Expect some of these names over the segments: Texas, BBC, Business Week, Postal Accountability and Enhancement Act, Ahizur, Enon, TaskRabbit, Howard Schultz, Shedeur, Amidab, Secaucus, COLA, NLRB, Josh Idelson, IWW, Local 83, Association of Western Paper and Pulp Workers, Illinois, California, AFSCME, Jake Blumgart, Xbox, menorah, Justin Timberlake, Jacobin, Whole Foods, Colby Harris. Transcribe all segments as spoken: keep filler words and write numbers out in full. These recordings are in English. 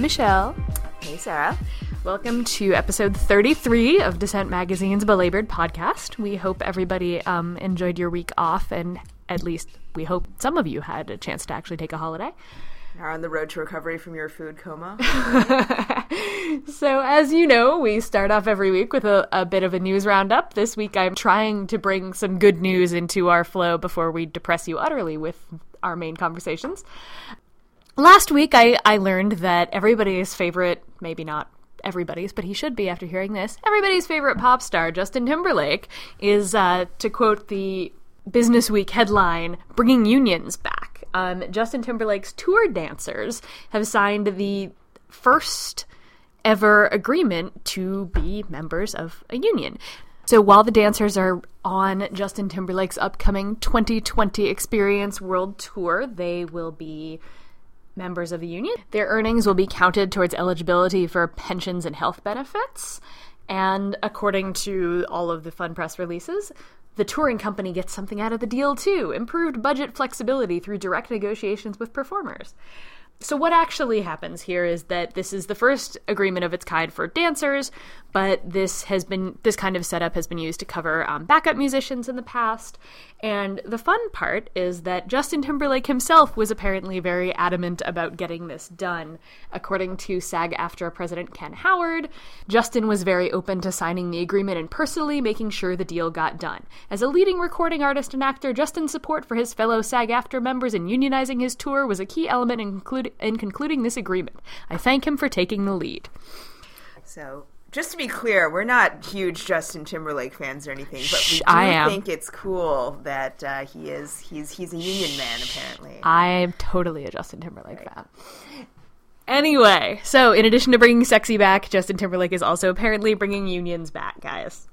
I'm Michelle. Hey, Sarah. Welcome to episode thirty-three of Dissent Magazine's Belabored podcast. We hope everybody um, enjoyed your week off, and at least we hope some of you had a chance to actually take a holiday. Are on the road to recovery from your food coma. So, as you know, we start off every week with a, a bit of a news roundup. This week I'm trying to bring some good news into our flow before we depress you utterly with our main conversations. Last week I, I learned that everybody's favorite, maybe not everybody's, but he should be after hearing this, everybody's favorite pop star, Justin Timberlake, is, uh, to quote the Business Week headline, bringing unions back. Um, Justin Timberlake's tour dancers have signed the first ever agreement to be members of a union. So while the dancers are on Justin Timberlake's upcoming twenty twenty Experience World Tour, they will be members of the union. Their earnings will be counted towards eligibility for pensions and health benefits. And according to all of the fun press releases, the touring company gets something out of the deal, too. Improved budget flexibility through direct negotiations with performers. So what actually happens here is that this is the first agreement of its kind for dancers, but this has been this kind of setup has been used to cover um, backup musicians in the past. And the fun part is that Justin Timberlake himself was apparently very adamant about getting this done. According to SAG-AFTRA President Ken Howard, Justin was very open to signing the agreement and personally making sure the deal got done. As a leading recording artist and actor, Justin's support for his fellow SAG-AFTRA members in unionizing his tour was a key element in including in concluding this agreement. I thank him for taking the lead. So, just to be clear, we're not huge Justin Timberlake fans or anything, but we do I am. think it's cool that uh, he is he's he's a union man, apparently. I'm totally a Justin Timberlake right. fan. Anyway, so in addition to bringing sexy back, Justin Timberlake is also apparently bringing unions back, guys.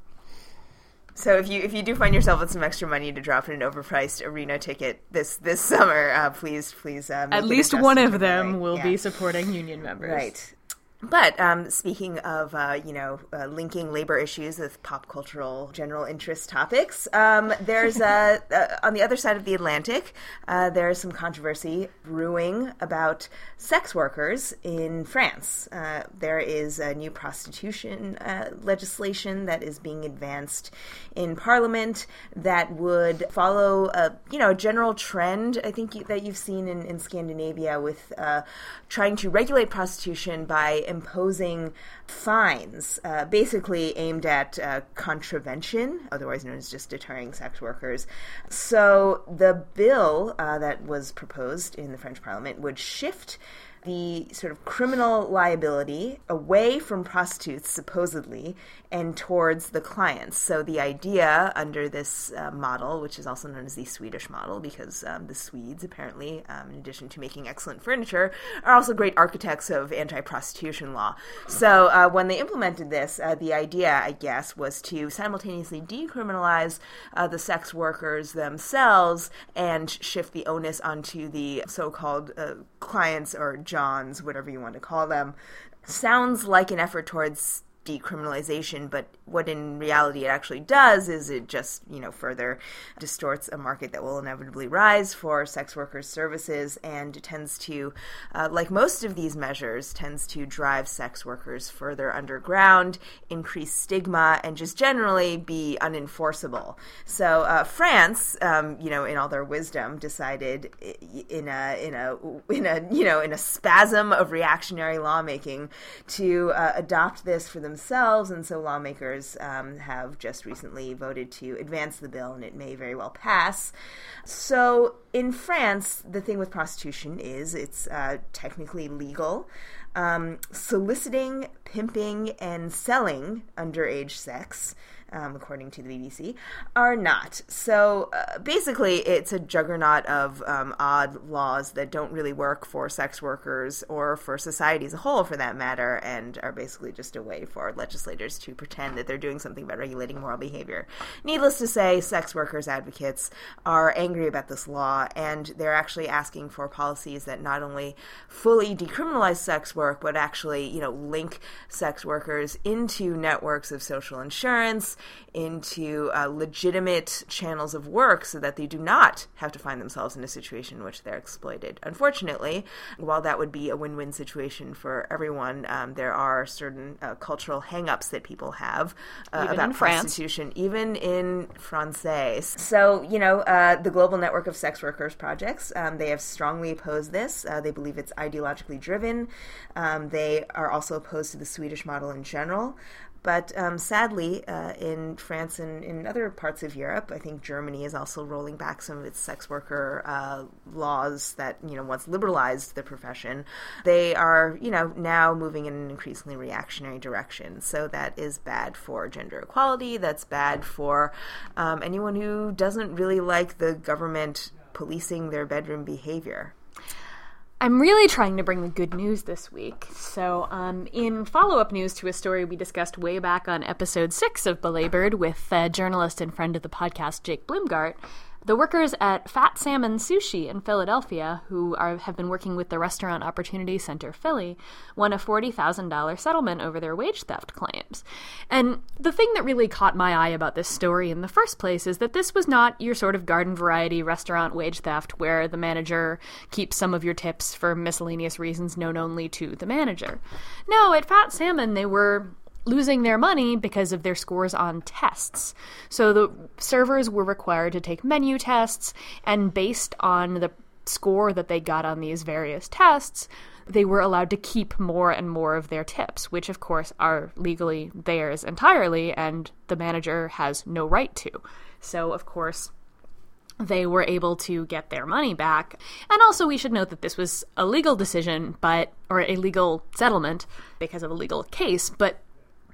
So if you if you do find yourself with some extra money to drop in an overpriced arena ticket this this summer, uh, please please uh, make at least one of them right. will yeah. be supporting union members, right? But um, speaking of uh, you know uh, linking labor issues with pop cultural general interest topics, um, there's uh, uh, on the other side of the Atlantic, uh, there is some controversy brewing about sex workers in France. Uh, there is a new prostitution uh, legislation that is being advanced in Parliament that would follow a you know a general trend I think you, that you've seen in, in Scandinavia with uh, trying to regulate prostitution by imposing fines, uh, basically aimed at uh, contravention, otherwise known as just deterring sex workers. So the bill uh, that was proposed in the French Parliament would shift the sort of criminal liability away from prostitutes, supposedly, and towards the clients. So the idea under this uh, model, which is also known as the Swedish model, because um, the Swedes, apparently, um, in addition to making excellent furniture, are also great architects of anti-prostitution law. So uh, when they implemented this, uh, the idea, I guess, was to simultaneously decriminalize uh, the sex workers themselves and shift the onus onto the so-called uh, clients or jobs. Johns, whatever you want to call them. Sounds like an effort towards decriminalization, but what in reality it actually does is it just, you know, further distorts a market that will inevitably rise for sex workers' services, and tends to, uh, like most of these measures, tends to drive sex workers further underground, increase stigma, and just generally be unenforceable. So uh, France, um, you know, in all their wisdom, decided in a in a in a you know in a spasm of reactionary lawmaking to uh, adopt this for themselves. themselves, and so lawmakers um, have just recently voted to advance the bill, and it may very well pass. So in France, the thing with prostitution is it's uh, technically legal. Um, soliciting, pimping, and selling underage sex, um, according to the B B C, are not. So uh, basically, it's a juggernaut of um, odd laws that don't really work for sex workers or for society as a whole, for that matter, and are basically just a way for legislators to pretend that they're doing something about regulating moral behavior. Needless to say, sex workers advocates are angry about this law, and they're actually asking for policies that not only fully decriminalize sex work, but actually, you know, link sex workers into networks of social insurance, into uh, legitimate channels of work so that they do not have to find themselves in a situation in which they're exploited. Unfortunately, while that would be a win-win situation for everyone, um, there are certain uh, cultural hang-ups that people have uh, about prostitution, even in Francais. So, you know, uh, the Global Network of Sex Workers Projects, um, they have strongly opposed this. Uh, they believe it's ideologically driven. Um, they are also opposed to the Swedish model in general. But um, sadly, uh, in France and in other parts of Europe, I think Germany is also rolling back some of its sex worker uh, laws that, you know, once liberalized the profession. They are, you know, now moving in an increasingly reactionary direction. So that is bad for gender equality. That's bad for um, anyone who doesn't really like the government policing their bedroom behavior. I'm really trying to bring the good news this week. So um, in follow-up news to a story we discussed way back on episode six of Belabored with uh, journalist and friend of the podcast Jake Blumgart, the workers at Fat Salmon Sushi in Philadelphia, who are, have been working with the Restaurant Opportunity Center Philly, won a forty thousand dollars settlement over their wage theft claims. And the thing that really caught my eye about this story in the first place is that this was not your sort of garden variety restaurant wage theft where the manager keeps some of your tips for miscellaneous reasons known only to the manager. No, at Fat Salmon they were losing their money because of their scores on tests. So the servers were required to take menu tests, and based on the score that they got on these various tests, they were allowed to keep more and more of their tips, which of course are legally theirs entirely, and the manager has no right to. So of course they were able to get their money back. And also we should note that this was a legal decision, but or a legal settlement because of a legal case, but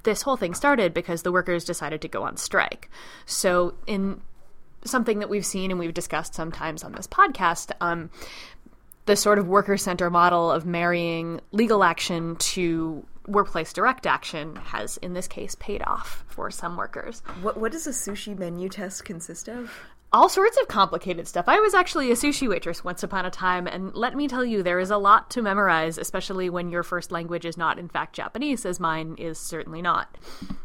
this whole thing started because the workers decided to go on strike. So in something that we've seen and we've discussed sometimes on this podcast, um, the sort of worker center model of marrying legal action to workplace direct action has, in this case, paid off for some workers. What, what does a sushi menu test consist of? All sorts of complicated stuff. I was actually a sushi waitress once upon a time, and let me tell you, there is a lot to memorize, especially when your first language is not, in fact, Japanese, as mine is certainly not.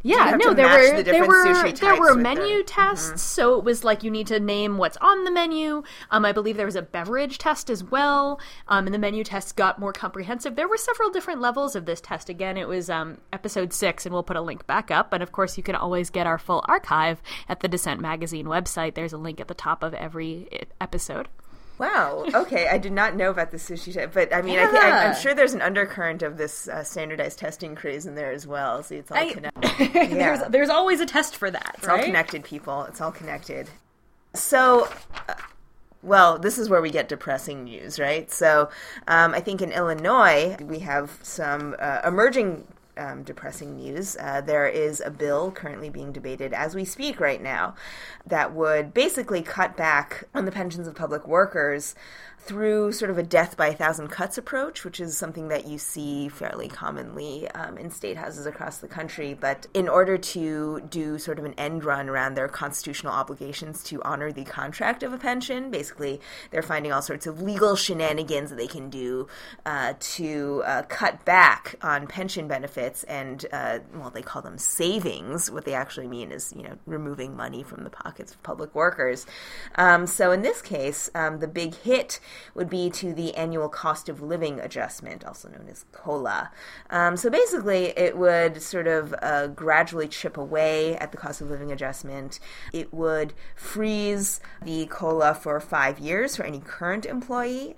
Yeah, no, there were, the there were there were menu them. tests, mm-hmm. So it was like you need to name what's on the menu. Um, I believe there was a beverage test as well, um, and the menu tests got more comprehensive. There were several different levels of this test. Again, it was um, episode six, and we'll put a link back up. And of course, you can always get our full archive at the Dissent Magazine website. There's a link at the top of every episode. Wow. Okay. I did not know about the sushi test, but I mean, yeah. I th- I'm sure there's an undercurrent of this uh, standardized testing craze in there as well. So it's all I, connected. Yeah. there's, there's always a test for that. It's right? all connected, people. It's all connected. So, uh, well, this is where we get depressing news, right? So um, I think in Illinois, we have some uh, emerging Um, depressing news. Uh, there is a bill currently being debated as we speak right now that would basically cut back on the pensions of public workers through sort of a death by a thousand cuts approach, which is something that you see fairly commonly um, in state houses across the country. But in order to do sort of an end run around their constitutional obligations to honor the contract of a pension, basically they're finding all sorts of legal shenanigans that they can do uh, to uh, cut back on pension benefits and, uh, well, they call them savings. What they actually mean is, you know, removing money from the pockets of public workers. Um, so in this case, um, the big hit would be to the annual cost of living adjustment, also known as COLA. Um, so basically, it would sort of uh, gradually chip away at the cost of living adjustment. It would freeze the COLA for five years for any current employee,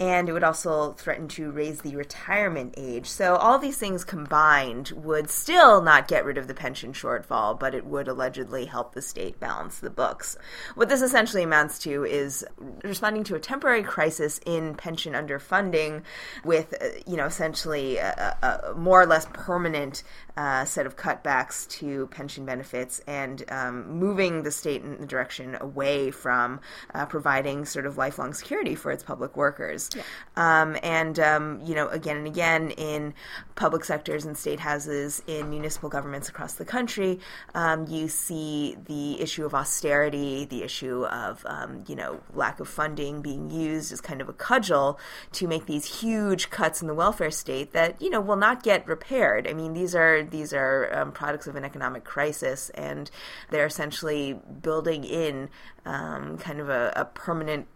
and it would also threaten to raise the retirement age. So all these things combined would still not get rid of the pension shortfall, but it would allegedly help the state balance the books. What this essentially amounts to is responding to a temporary crisis in pension underfunding with, you know, essentially a, a more or less permanent uh, set of cutbacks to pension benefits and um, moving the state in the direction away from uh, providing sort of lifelong security for its public workers. workers. Yeah. Um, and, um, you know, again and again in public sectors and state houses, in municipal governments across the country, um, you see the issue of austerity, the issue of, um, you know, lack of funding being used as kind of a cudgel to make these huge cuts in the welfare state that, you know, will not get repaired. I mean, these are, these are um, products of an economic crisis, and they're essentially building in um, kind of a, a permanent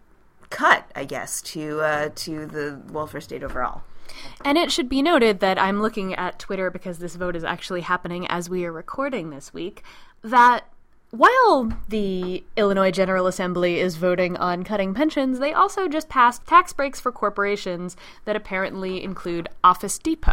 cut, I guess, to uh, to the welfare state overall. And it should be noted that I'm looking at Twitter, because this vote is actually happening as we are recording this week, that while the Illinois General Assembly is voting on cutting pensions, they also just passed tax breaks for corporations that apparently include Office Depot.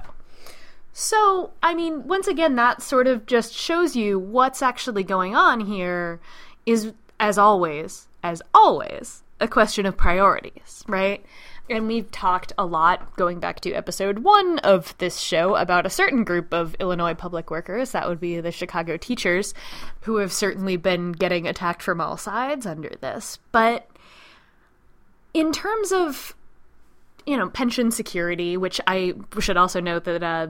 So, I mean, once again, that sort of just shows you what's actually going on here is, as always, as always, a question of priorities, right? And we've talked a lot, going back to episode one of this show, about a certain group of Illinois public workers, that would be the Chicago teachers, who have certainly been getting attacked from all sides under this. But in terms of, you know, pension security, which I should also note that uh,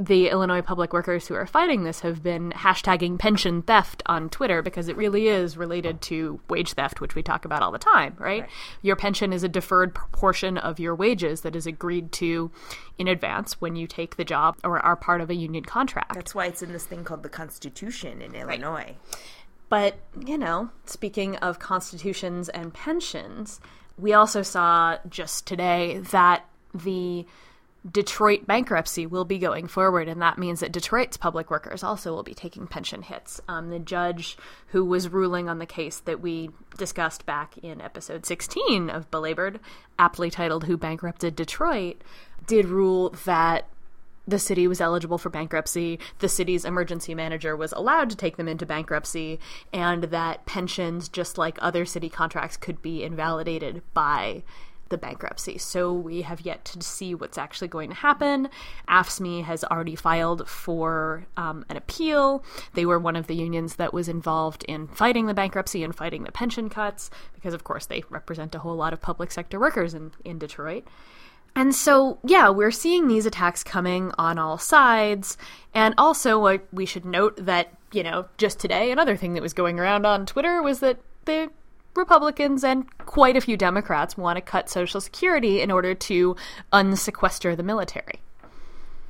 the Illinois public workers who are fighting this have been hashtagging pension theft on Twitter, because it really is related to wage theft, which we talk about all the time, right? Right. Your pension is a deferred proportion of your wages that is agreed to in advance when you take the job or are part of a union contract. That's why it's in this thing called the Constitution in Illinois. Right. But, you know, speaking of constitutions and pensions, we also saw just today that the Detroit bankruptcy will be going forward, and that means that Detroit's public workers also will be taking pension hits. Um, the judge who was ruling on the case that we discussed back in episode sixteen of Belabored, aptly titled Who Bankrupted Detroit, did rule that the city was eligible for bankruptcy, the city's emergency manager was allowed to take them into bankruptcy, and that pensions, just like other city contracts, could be invalidated by the bankruptcy. So we have yet to see what's actually going to happen. A F S C M E has already filed for um, an appeal. They were one of the unions that was involved in fighting the bankruptcy and fighting the pension cuts, because of course they represent a whole lot of public sector workers in, in Detroit. And so, yeah, we're seeing these attacks coming on all sides. And also uh, we should note that, you know, just today, another thing that was going around on Twitter was that the Republicans and quite a few Democrats want to cut Social Security in order to unsequester the military.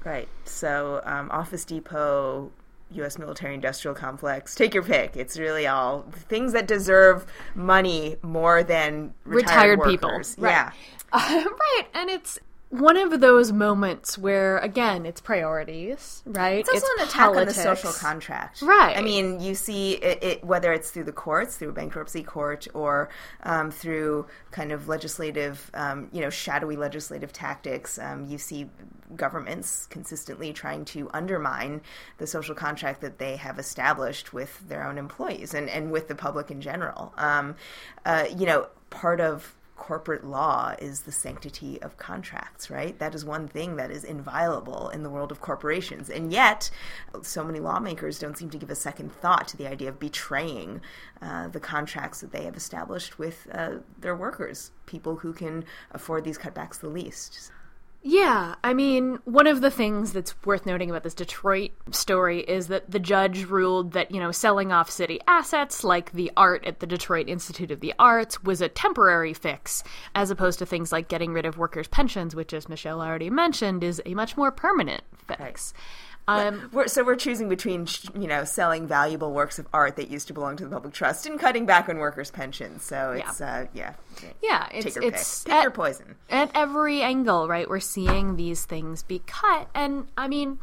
Right. So um, Office Depot, U S military industrial complex, take your pick. It's really all things that deserve money more than retired, retired people. Right. Yeah. Uh, right. And it's one of those moments where, again, it's priorities, right? It's also it's an attack politics. On the social contract. Right. I mean, you see it, it whether it's through the courts, through a bankruptcy court, or um, through kind of legislative, um, you know, shadowy legislative tactics. Um, you see governments consistently trying to undermine the social contract that they have established with their own employees and, and with the public in general. Um, uh, you know, part of corporate law is the sanctity of contracts, right? That is one thing that is inviolable in the world of corporations. And yet, so many lawmakers don't seem to give a second thought to the idea of betraying uh, the contracts that they have established with uh, their workers, people who can afford these cutbacks the least. Yeah, I mean, one of the things that's worth noting about this Detroit story is that the judge ruled that, you know, selling off city assets like the art at the Detroit Institute of the Arts was a temporary fix, as opposed to things like getting rid of workers' pensions, which, as Michelle already mentioned, is a much more permanent fix. Right. Um, we're, so we're choosing between, you know, selling valuable works of art that used to belong to the public trust and cutting back on workers' pensions. So it's, yeah. Uh, yeah. Yeah, it's, Take it's pick. Pick at, your poison. At every angle, right, we're seeing these things be cut. And, I mean,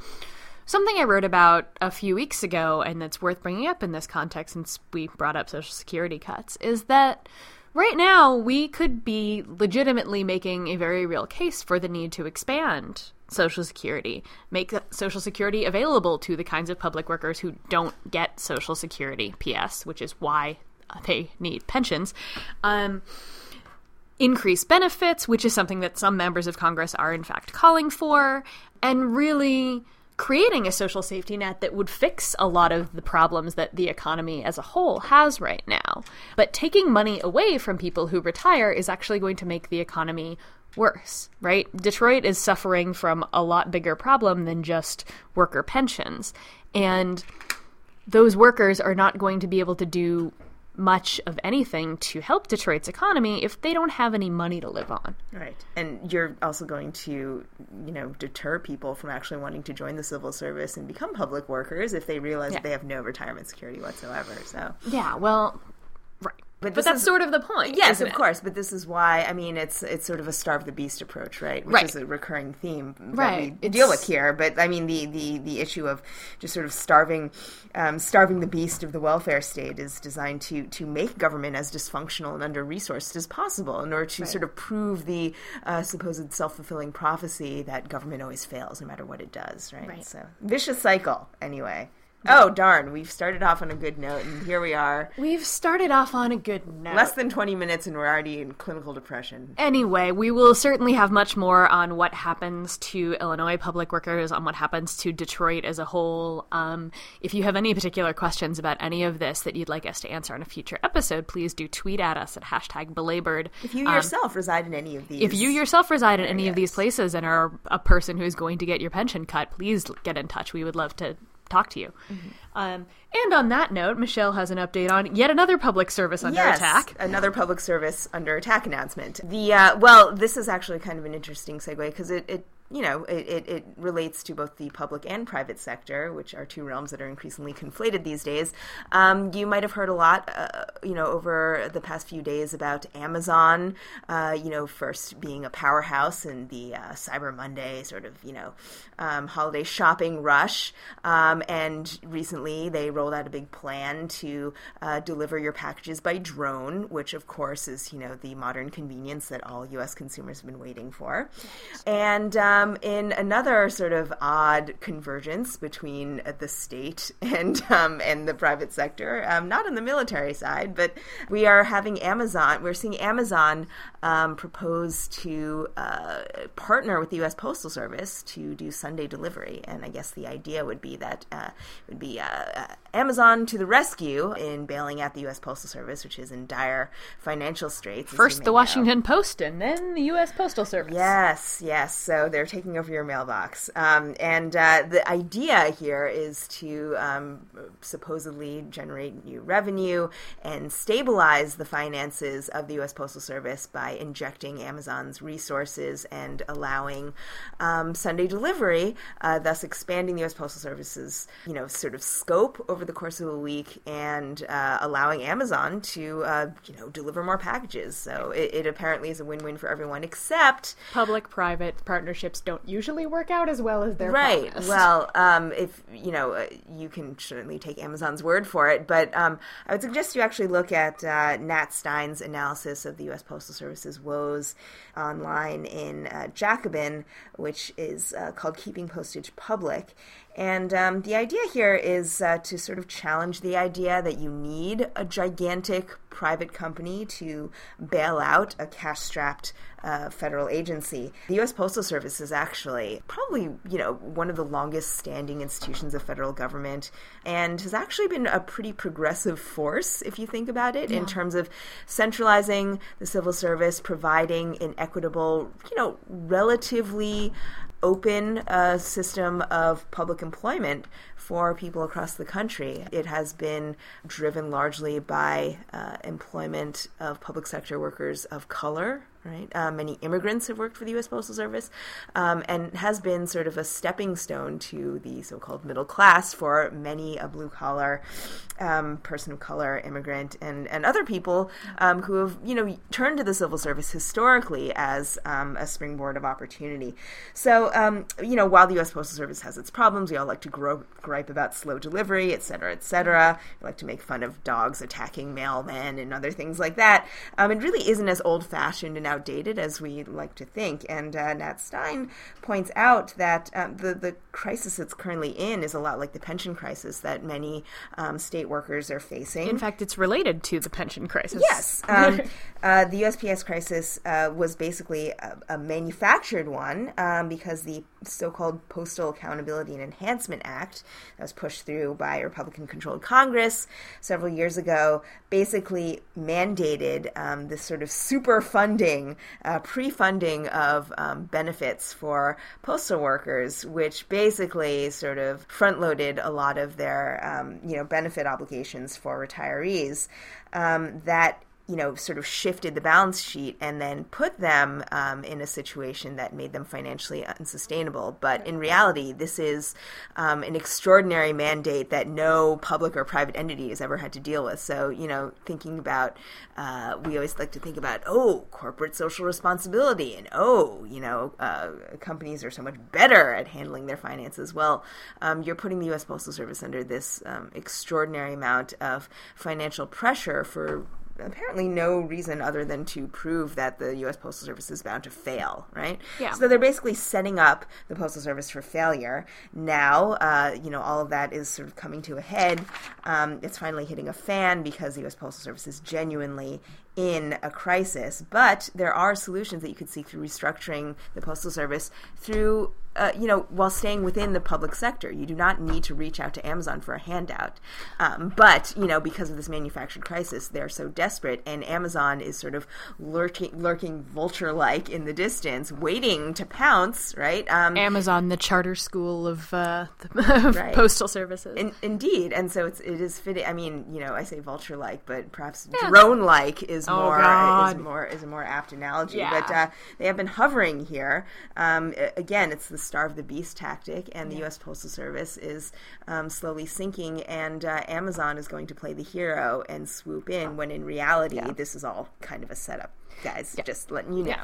something I wrote about a few weeks ago, and that's worth bringing up in this context since we brought up Social Security cuts, is that right now we could be legitimately making a very real case for the need to expand Social Security, make Social Security available to the kinds of public workers who don't get Social Security, P S, which is why they need pensions, um, increase benefits, which is something that some members of Congress are in fact calling for, and really creating a social safety net that would fix a lot of the problems that the economy as a whole has right now. But taking money away from people who retire is actually going to make the economy worse, right? Detroit is suffering from a lot bigger problem than just worker pensions. And those workers are not going to be able to do much of anything to help Detroit's economy if they don't have any money to live on. Right. And you're also going to, you know, deter people from actually wanting to join the civil service and become public workers if they realize yeah. that they have no retirement security whatsoever. So yeah, well, right. But, but that's is, sort of the point. Yes, of it? course. But this is why, I mean, it's it's sort of a starve the beast approach, right? Which right. is a recurring theme that right. we it's... deal with here. But, I mean, the, the, the issue of just sort of starving um, starving the beast of the welfare state is designed to, to make government as dysfunctional and under-resourced as possible in order to right. sort of prove the uh, supposed self-fulfilling prophecy that government always fails no matter what it does, right? right. So, vicious cycle, anyway. Oh, darn. We've started off on a good note, and here we are. We've started off on a good note. Less than twenty minutes, and we're already in clinical depression. Anyway, we will certainly have much more on what happens to Illinois public workers, on what happens to Detroit as a whole. Um, if you have any particular questions about any of this that you'd like us to answer on a future episode, please do tweet at us at hashtag Belabored. If you um, yourself reside in any of these. If you yourself reside in areas. any of these places and are a person who's going to get your pension cut, please get in touch. We would love to talk to you. Mm-hmm. Um, and on that note, Michelle has an update on yet another public service under yes, attack. another public service under attack announcement. The uh, well, this is actually kind of an interesting segue because it, it you know, it, it, it relates to both the public and private sector, which are two realms that are increasingly conflated these days. Um, you might have heard a lot, uh, you know, over the past few days about Amazon, uh, you know, first being a powerhouse in the uh, Cyber Monday sort of, you know, um, holiday shopping rush. Um, and recently they rolled out a big plan to uh, deliver your packages by drone, which, of course, is, you know, the modern convenience that all U S consumers have been waiting for. And um, Um, in another sort of odd convergence between uh, the state and um, and the private sector, um, not on the military side, but we are having Amazon, we're seeing Amazon um, propose to uh, partner with the U S Postal Service to do Sunday delivery. And I guess the idea would be that uh, would be uh, uh, Amazon to the rescue in bailing out the U S Postal Service, which is in dire financial straits. First the Washington know. Post and then the U S Postal Service. Yes, yes. So they're taking over your mailbox. Um, and uh, the idea here is to um, supposedly generate new revenue and stabilize the finances of the U S Postal Service by injecting Amazon's resources and allowing um, Sunday delivery, uh, thus expanding the U S Postal Service's, you know, sort of scope over the course of a week and uh, allowing Amazon to, uh, you know, deliver more packages. So it, it apparently is a win-win for everyone, except public-private partnerships. Don't usually work out as well as they're right. promised. Well, um, if you know, you can certainly take Amazon's word for it, but um, I would suggest you actually look at uh, Nat Stein's analysis of the U S Postal Service's woes online in uh, Jacobin, which is uh, called "Keeping Postage Public." And um, the idea here is uh, to sort of challenge the idea that you need a gigantic private company to bail out a cash-strapped uh, federal agency. The U S Postal Service is actually probably, you know, one of the longest-standing institutions of federal government and has actually been a pretty progressive force, if you think about it, yeah. in terms of centralizing the civil service, providing an equitable, you know, relatively open uh, system of public employment for people across the country. It has been driven largely by uh, employment of public sector workers of color, right? Uh, many immigrants have worked for the U S Postal Service, um, and has been sort of a stepping stone to the so-called middle class for many a blue-collar um, person of color, immigrant, and, and other people um, who have, you know, turned to the civil service historically as um, a springboard of opportunity. So, um, you know, while the U S Postal Service has its problems, we all like to gro- gripe about slow delivery, et cetera, et cetera. We like to make fun of dogs attacking mailmen and other things like that. Um, it really isn't as old-fashioned and outdated as we like to think. And uh, Nat Stein points out that um, the, the crisis it's currently in is a lot like the pension crisis that many um, state workers are facing. In fact, it's related to the pension crisis. Yes. Um, uh, the U S P S crisis uh, was basically a, a manufactured one um, because the so-called Postal Accountability and Enhancement Act that was pushed through by Republican-controlled Congress several years ago basically mandated um, this sort of super funding funding, uh, pre-funding of um, benefits for postal workers, which basically sort of front-loaded a lot of their, um, you know, benefit obligations for retirees. Um, that you know, sort of shifted the balance sheet and then put them um, in a situation that made them financially unsustainable. But in reality, this is um, an extraordinary mandate that no public or private entity has ever had to deal with. So, you know, thinking about, uh, we always like to think about, oh, corporate social responsibility and, oh, you know, uh, companies are so much better at handling their finances. Well, um, you're putting the U S. Postal Service under this um, extraordinary amount of financial pressure for apparently no reason other than to prove that the U S. Postal Service is bound to fail, right? Yeah. So they're basically setting up the Postal Service for failure. Now, uh, you know, all of that is sort of coming to a head. Um, it's finally hitting a fan because the U S. Postal Service is genuinely in a crisis. But there are solutions that you could seek through restructuring the Postal Service through, uh, you know, while staying within the public sector. You do not need to reach out to Amazon for a handout. Um, but, you know, because of this manufactured crisis, they're so desperate. And Amazon is sort of lurking, lurking vulture-like in the distance, waiting to pounce, right? Um, Amazon, the charter school of, uh, of right. postal services. In, indeed. And so it's, it is fitting. I mean, you know, I say vulture-like, but perhaps yeah. drone-like is Is, oh, more, God. is more is a more apt analogy. Yeah. But uh, they have been hovering here. Um, again, it's the star of the beast tactic, and the yeah. U S. Postal Service is um, slowly sinking, and uh, Amazon is going to play the hero and swoop in, when in reality, yeah. this is all kind of a setup. Guys, yeah. just letting you know. Yeah.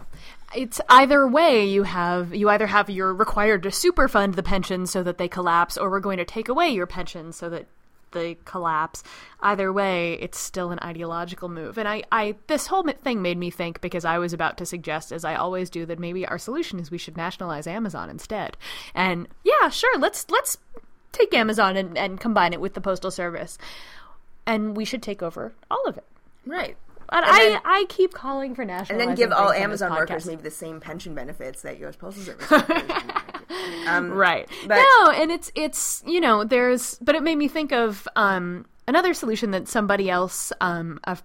It's either way, you have you either have you're required to superfund the pensions so that they collapse, or we're going to take away your pensions so that the collapse. Either way, it's still an ideological move. And I, I, this whole thing made me think, because I was about to suggest, as I always do, that maybe our solution is we should nationalize Amazon instead. And yeah, sure, let's let's take Amazon and, and combine it with the Postal Service. And we should take over all of it. Right. And I, then, I keep calling for nationalizing. And then give all Amazon workers maybe the same pension benefits that U S. Postal Service has. um, right. But, no, and it's, it's you know, there's – but it made me think of um, another solution that somebody else um, – a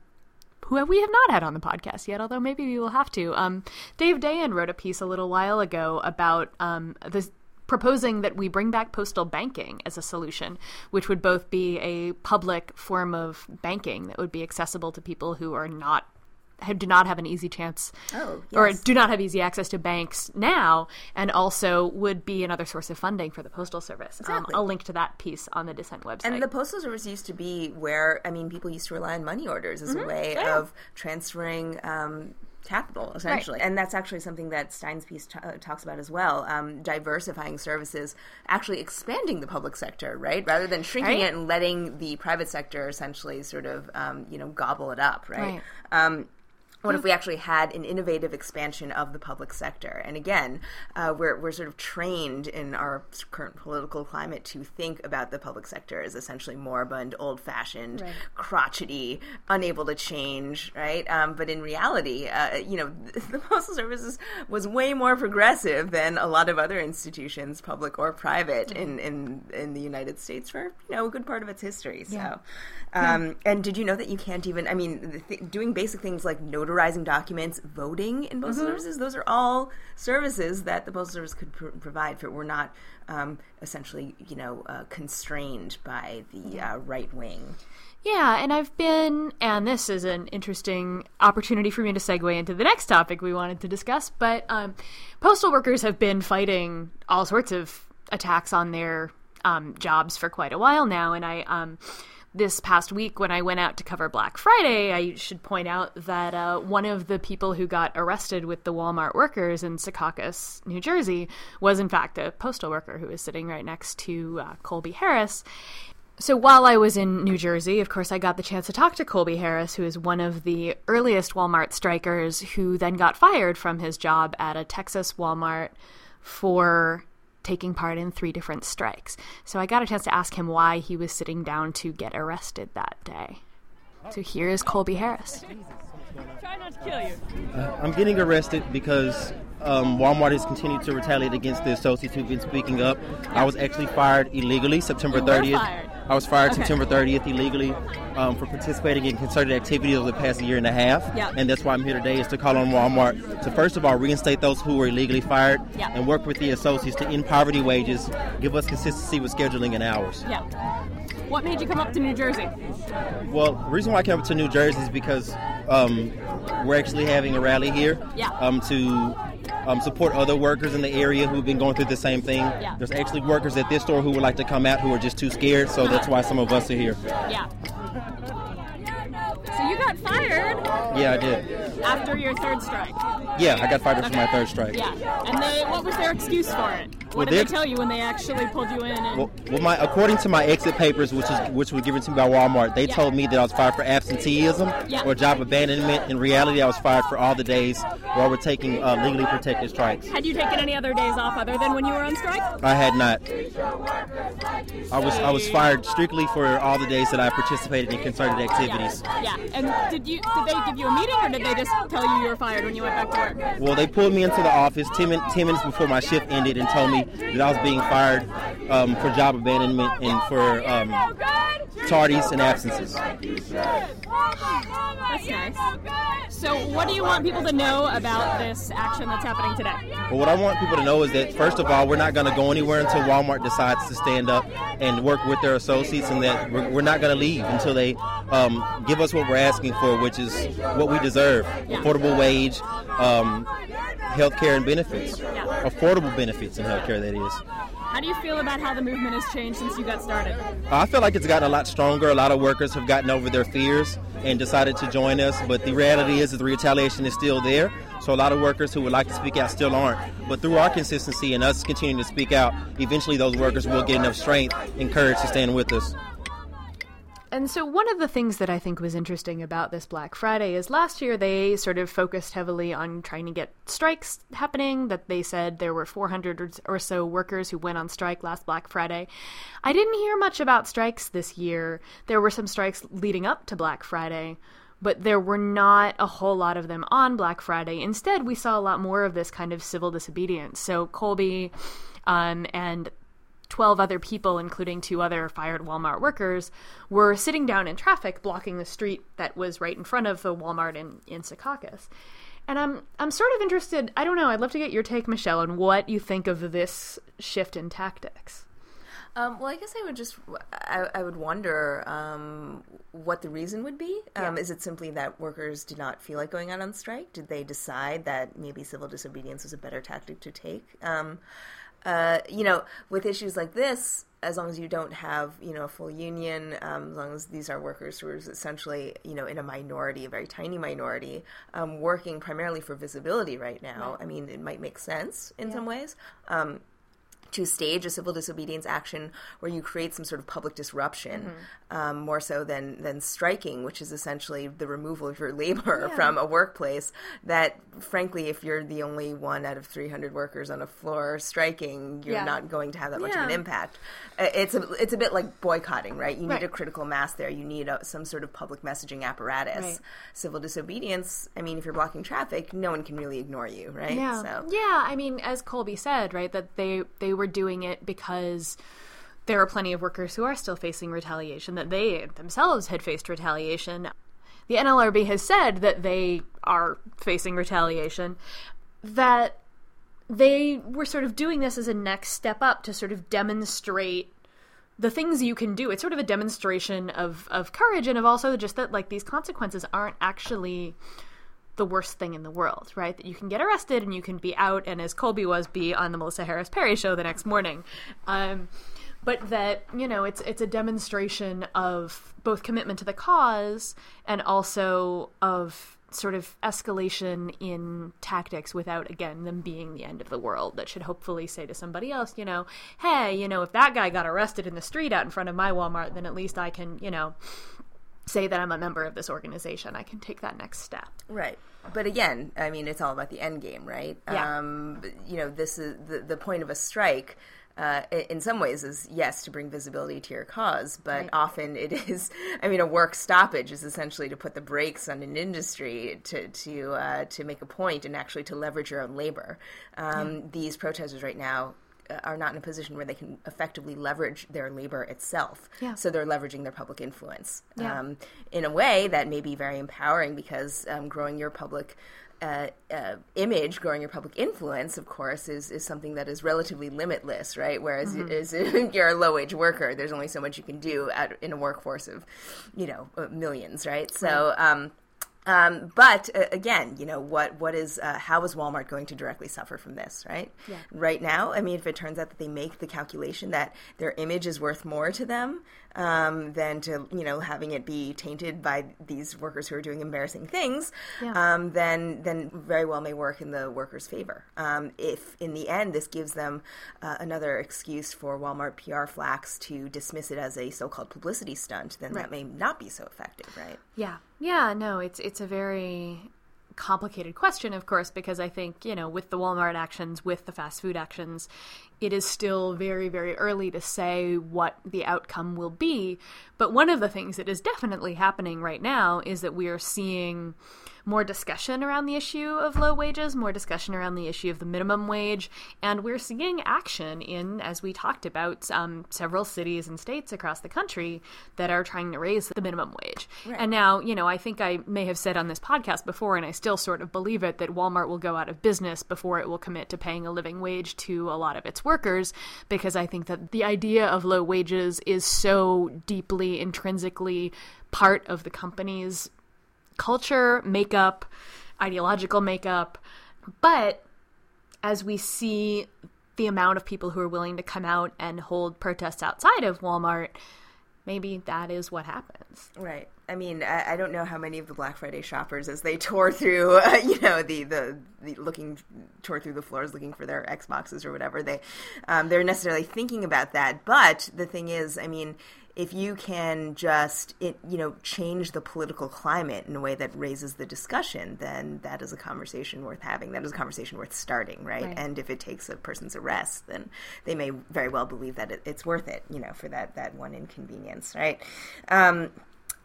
who we have not had on the podcast yet, although maybe we will have to. Um, Dave Dayan wrote a piece a little while ago about um, this – proposing that we bring back postal banking as a solution, which would both be a public form of banking that would be accessible to people who are not who do not have an easy chance oh, yes. or do not have easy access to banks now, and also would be another source of funding for the Postal Service. Exactly. Um, I'll link to that piece on the Dissent website. And the Postal Service used to be where, I mean, people used to rely on money orders as mm-hmm. a way yeah. of transferring um capital, essentially. Right. And that's actually something that Stein's piece t- talks about as well, um, diversifying services, actually expanding the public sector, right? Rather than shrinking right. it and letting the private sector essentially sort of, um, you know, gobble it up, right? right. Um, What if we actually had an innovative expansion of the public sector? And again, uh, we're we're sort of trained in our current political climate to think about the public sector as essentially moribund, old-fashioned, right. crotchety, unable to change, right? Um, but in reality, uh, you know, the Postal Service was way more progressive than a lot of other institutions, public or private, in, in, in the United States for, you know, a good part of its history. So, yeah. Um, yeah. And did you know that you can't even, I mean, th- doing basic things like notary documents, voting in postal mm-hmm. services, those are all services that the Postal Service could pr- provide if it were not um, essentially, you know, uh, constrained by the uh, right wing. Yeah, and I've been, and this is an interesting opportunity for me to segue into the next topic we wanted to discuss, but um, postal workers have been fighting all sorts of attacks on their um, jobs for quite a while now, and I... Um, This past week when I went out to cover Black Friday, I should point out that uh, one of the people who got arrested with the Walmart workers in Secaucus, New Jersey, was in fact a postal worker who is sitting right next to uh, Colby Harris. So while I was in New Jersey, of course, I got the chance to talk to Colby Harris, who is one of the earliest Walmart strikers who then got fired from his job at a Texas Walmart for taking part in three different strikes. So I got a chance to ask him why he was sitting down to get arrested that day. So here is Colby Harris. Try not to kill you. Uh, I'm getting arrested because um, Walmart has continued to retaliate against the associates who've been speaking up. I was actually fired illegally September thirtieth. I was fired okay. September thirtieth illegally um, for participating in concerted activities over the past year and a half. Yep. And that's why I'm here today, is to call on Walmart to, first of all, reinstate those who were illegally fired yep. and work with the associates to end poverty wages, give us consistency with scheduling and hours. Yeah. What made you come up to New Jersey? Well, the reason why I came up to New Jersey is because um, we're actually having a rally here yeah. um, to... Um, support other workers in the area who've been going through the same thing. Yeah. There's actually workers at this store who would like to come out who are just too scared, so that's why some of us are here. Yeah. So you got fired. Yeah, I did. After your third strike. Yeah, I got fired okay. for my third strike. Yeah. And they, what was their excuse for it? What well, did they tell you when they actually pulled you in? And well, well my, according to my exit papers, which is which were given to me by Walmart, they yeah. told me that I was fired for absenteeism yeah. or job abandonment. In reality, I was fired for all the days while we're taking uh, legally protected strikes. Had you taken any other days off other than when you were on strike? I had not. I was I was fired strictly for all the days that I participated in concerted activities. Yeah. Yeah, and did you did they give you a meeting, or did they just tell you you were fired when you went back to work? Well, they pulled me into the office ten, min- ten minutes before my shift ended and told me that I was being fired um, for job abandonment and for um, tardies and absences. That's nice. So what do you want people to know about this action that's happening today? Well, what I want people to know is that, first of all, we're not going to go anywhere until Walmart decides to stand up and work with their associates, and that we're, we're not going to leave until they um, give us what we're asking for, which is what we deserve. Yeah. Affordable wage, um, health care, and benefits. Yeah. Affordable benefits and health care, that is. How do you feel about how the movement has changed since you got started? I feel like it's gotten a lot stronger. A lot of workers have gotten over their fears and decided to join us, but the reality is that the retaliation is still there. So a lot of workers who would like to speak out still aren't. But through our consistency and us continuing to speak out, eventually those workers will get enough strength and courage to stand with us. And so one of the things that I think was interesting about this Black Friday is last year they sort of focused heavily on trying to get strikes happening, that they said there were four hundred or so workers who went on strike last Black Friday. I didn't hear much about strikes this year. There were some strikes leading up to Black Friday, but there were not a whole lot of them on Black Friday. Instead, we saw a lot more of this kind of civil disobedience. So Colby um, and twelve other people, including two other fired Walmart workers, were sitting down in traffic blocking the street that was right in front of the Walmart in, in Secaucus. And I'm I'm sort of interested, I don't know, I'd love to get your take, Michelle, on what you think of this shift in tactics. Um, well, I guess I would just, I, I would wonder um, what the reason would be. Um, yeah. Is it simply that workers did not feel like going out on strike? Did they decide that maybe civil disobedience was a better tactic to take? Um Uh, you know, with issues like this, as long as you don't have, you know, a full union, um, as long as these are workers who are essentially, you know, in a minority, a very tiny minority, um, working primarily for visibility right now, right. I mean, it might make sense in yeah. some ways. Um, to stage a civil disobedience action where you create some sort of public disruption, mm-hmm. um, more so than, than striking, which is essentially the removal of your labor yeah. from a workplace that, frankly, if you're the only one out of three hundred workers on a floor striking, you're yeah. not going to have that much yeah. of an impact. It's a, it's a bit like boycotting, right? You right. need a critical mass there. You need a, some sort of public messaging apparatus. Right. Civil disobedience, I mean, if you're blocking traffic, no one can really ignore you, right? Yeah, so. yeah. I mean, as Colby said, right, that they, they were doing it because there are plenty of workers who are still facing retaliation, that they themselves had faced retaliation. The N L R B has said that they are facing retaliation, that they were sort of doing this as a next step up to sort of demonstrate the things you can do. It's sort of a demonstration of, of courage, and of also just that, like, these consequences aren't actually the worst thing in the world, right? That you can get arrested and you can be out and, as Colby was, be on the Melissa Harris Perry show the next morning. Um, but that, you know, it's it's a demonstration of both commitment to the cause and also of sort of escalation in tactics without, again, them being the end of the world. That should hopefully say to somebody else, you know, hey, you know, if that guy got arrested in the street out in front of my Walmart, then at least I can, you know, say that I'm a member of this organization. I can take that next step. Right. But again, I mean, it's all about the end game, right? Yeah. Um, you know, this is the, the point of a strike. Uh, in some ways is, yes, to bring visibility to your cause, but right. often it is, I mean, a work stoppage is essentially to put the brakes on an industry to to uh, to make a point and actually to leverage your own labor. Um, yeah. These protesters right now are not in a position where they can effectively leverage their labor itself. Yeah. So they're leveraging their public influence yeah. um, in a way that may be very empowering because um, growing your public Uh, uh, image, growing your public influence, of course, is, is something that is relatively limitless, right? Whereas mm-hmm. is, is, you're a low-wage worker, there's only so much you can do at, in a workforce of, you know, millions, right? So, right. um, um, but uh, again, you know, what what is uh, how is Walmart going to directly suffer from this, right? Yeah. Right now, I mean, if it turns out that they make the calculation that their image is worth more to them. Um, than to, you know, having it be tainted by these workers who are doing embarrassing things, yeah. um, then then very well may work in the workers' favor. Um, if, in the end, this gives them uh, another excuse for Walmart P R flacks to dismiss it as a so-called publicity stunt, then right. that may not be so effective, right? Yeah. Yeah, no, it's it's a very complicated question, of course, because I think, you know, with the Walmart actions, with the fast food actions, it is still very, very early to say what the outcome will be. But one of the things that is definitely happening right now is that we are seeing more discussion around the issue of low wages, more discussion around the issue of the minimum wage, and we're seeing action in, as we talked about, um, several cities and states across the country that are trying to raise the minimum wage. Right. And now, you know, I think I may have said on this podcast before, and I still sort of believe it, that Walmart will go out of business before it will commit to paying a living wage to a lot of its workers, because I think that the idea of low wages is so deeply, intrinsically part of the company's culture, makeup, ideological makeup. But as we see the amount of people who are willing to come out and hold protests outside of Walmart, maybe that is what happens. Right. I mean, I, I don't know how many of the Black Friday shoppers, as they tore through, uh, you know, the, the the looking tore through the floors looking for their Xboxes or whatever, they um, they're necessarily thinking about that. But the thing is, I mean, if you can just, it, you know, change the political climate in a way that raises the discussion, then that is a conversation worth having. That is a conversation worth starting, right? Right. And if it takes a person's arrest, then they may very well believe that it, it's worth it, you know, for that, that one inconvenience, right? Um,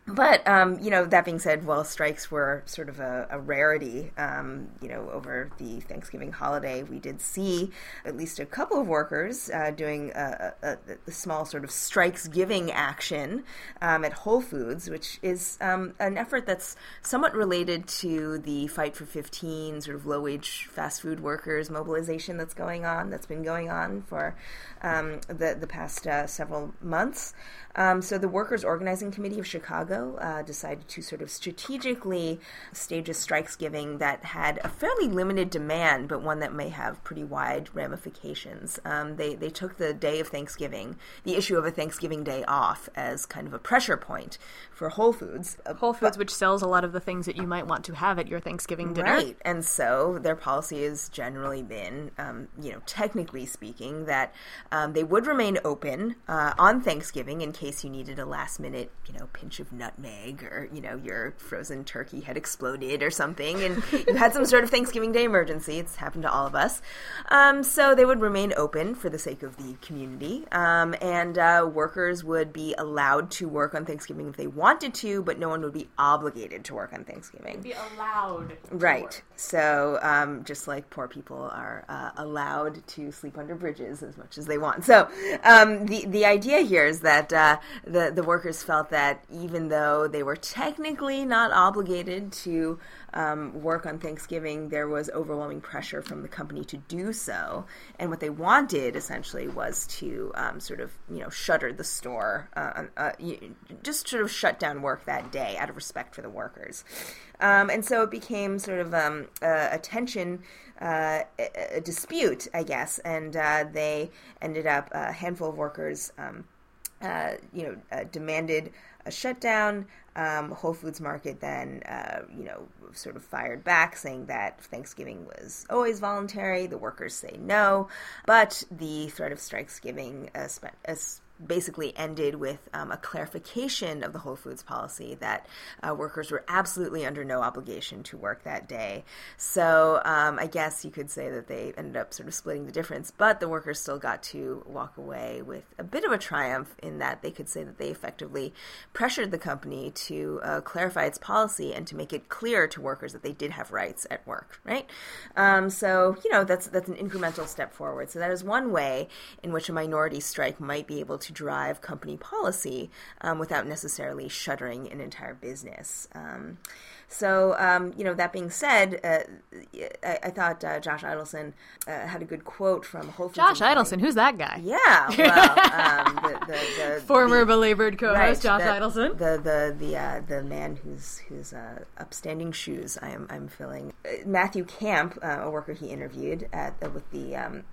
But, um, you know, that being said, while strikes were sort of a, a rarity, um, you know, over the Thanksgiving holiday, we did see at least a couple of workers uh, doing a, a, a small sort of strikes-giving action um, at Whole Foods, which is um, an effort that's somewhat related to the Fight for fifteen sort of low-wage fast food workers mobilization that's going on, that's been going on for um, the, the past uh, several months. Um, so the Workers' Organizing Committee of Chicago Uh, decided to sort of strategically stage a strikes-giving that had a fairly limited demand, but one that may have pretty wide ramifications. Um, they, they took the day of Thanksgiving, the issue of a Thanksgiving day off, as kind of a pressure point for Whole Foods. Whole Foods, but, which sells a lot of the things that you might want to have at your Thanksgiving dinner. Right, and so their policy has generally been, um, you know, technically speaking, that um, they would remain open uh, on Thanksgiving in case you needed a last-minute, you know, pinch of nutmeg, or you know, your frozen turkey had exploded or something, and you had some sort of Thanksgiving Day emergency. It's happened to all of us. Um, so they would remain open for the sake of the community, um, and uh, workers would be allowed to work on Thanksgiving if they wanted to, but no one would be obligated to work on Thanksgiving. They'd be allowed, right? Work. So um, just like poor people are uh, allowed to sleep under bridges as much as they want. So um, the the idea here is that uh, the the workers felt that even though they were technically not obligated to um, work on Thanksgiving, there was overwhelming pressure from the company to do so. And what they wanted, essentially, was to um, sort of, you know, shutter the store, uh, uh, just sort of shut down work that day out of respect for the workers. Um, and so it became sort of um, a, a tension, uh, a, a dispute, I guess. And uh, they ended up, a handful of workers, um, uh, you know, uh, demanded a shutdown. Um, Whole Foods Market then, uh, you know, sort of fired back, saying that Thanksgiving was always voluntary. The workers say no, but the threat of strikes giving, uh, spe- uh, basically ended with um, a clarification of the Whole Foods policy that uh, workers were absolutely under no obligation to work that day. So um, I guess you could say that they ended up sort of splitting the difference, but the workers still got to walk away with a bit of a triumph in that they could say that they effectively pressured the company to uh, clarify its policy and to make it clear to workers that they did have rights at work, right? Um, so, you know, that's that's an incremental step forward. So that is one way in which a minority strike might be able to drive company policy um, without necessarily shuttering an entire business. Um, so, um, you know, that being said, uh, I, I thought uh, Josh Idelson uh, had a good quote from Whole Foods. Josh Idelson, who's that guy? Yeah, well, um, the, the, the former the, Belabored co-host, right, Josh the, Idelson, the the the uh, the man whose whose uh, upstanding shoes I am I'm filling. Matthew Camp, uh, a worker he interviewed at uh, with the. Um,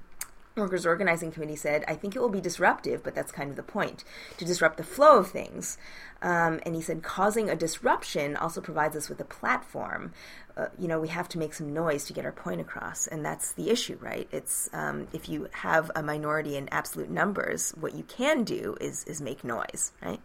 Workers' Organizing Committee said, "I think it will be disruptive, but that's kind of the point, to disrupt the flow of things." Um, and he said, "Causing a disruption also provides us with a platform. Uh, you know, we have to make some noise to get our point across." And that's the issue, right? It's um, if you have a minority in absolute numbers, what you can do is is make noise, right?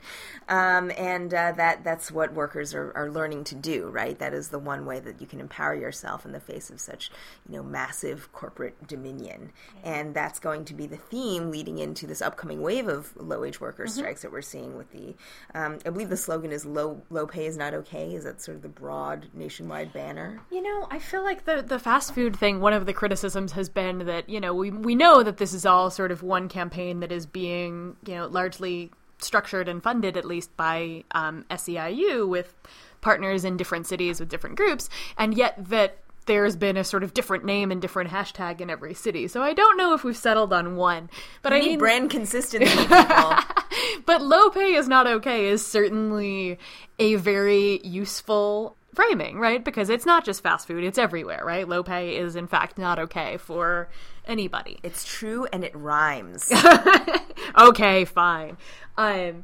Um, and uh, that that's what workers are, are learning to do, right? That is the one way that you can empower yourself in the face of such, you know, massive corporate dominion. And that's going to be the theme leading into this upcoming wave of low-wage worker mm-hmm. strikes that we're seeing with the, um, I believe the slogan is low low pay is not okay. Is that sort of the broad nationwide banner? You know, I feel like the, the fast food thing, one of the criticisms has been that, you know, we we know that this is all sort of one campaign that is being, you know, largely structured and funded, at least by um, S E I U, with partners in different cities with different groups, and yet that there's been a sort of different name and different hashtag in every city. So I don't know if we've settled on one. But we I need mean, brand consistency, people. But low pay is not okay is certainly a very useful framing, right? Because it's not just fast food, it's everywhere, right? Low pay is, in fact, not okay for anybody. It's true, and it rhymes. Okay, fine. Um,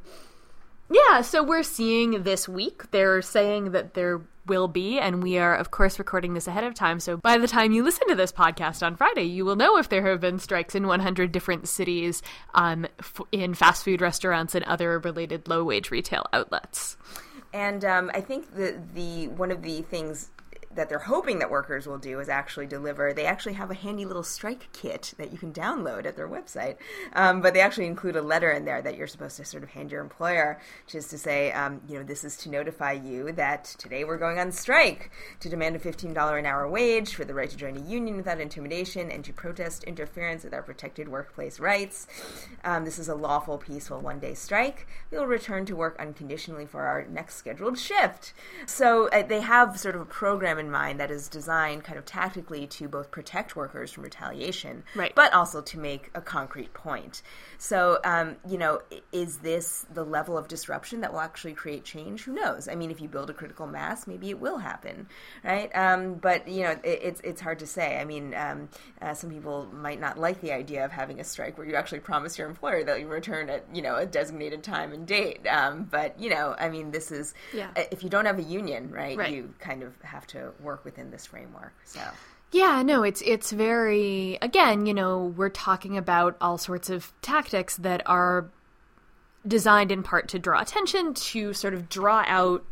yeah, so we're seeing this week, they're saying that there will be, and we are, of course, recording this ahead of time, so by the time you listen to this podcast on Friday, you will know if there have been strikes in one hundred different cities um, f- in fast food restaurants and other related low-wage retail outlets. And um, I think the the one of the things that they're hoping that workers will do is actually deliver. They actually have a handy little strike kit that you can download at their website. Um, but they actually include a letter in there that you're supposed to sort of hand your employer, which is to say, um, you know, this is to notify you that today we're going on strike to demand a fifteen dollars an hour wage for the right to join a union without intimidation and to protest interference with our protected workplace rights. Um, this is a lawful, peaceful one-day strike. We will return to work unconditionally for our next scheduled shift. So uh, they have sort of a program in mind that is designed kind of tactically to both protect workers from retaliation, right, but also to make a concrete point. So, um, you know, is this the level of disruption that will actually create change? Who knows? I mean, if you build a critical mass, maybe it will happen, right? Um, but, you know, it, it's it's hard to say. I mean, um, uh, some people might not like the idea of having a strike where you actually promise your employer that you return at, you know, a designated time and date. Um, but, you know, I mean, this is, yeah. If you don't have a union, right, right. you kind of have to work within this framework. So yeah, no, it's it's very, again, you know, we're talking about all sorts of tactics that are designed in part to draw attention, to sort of draw out,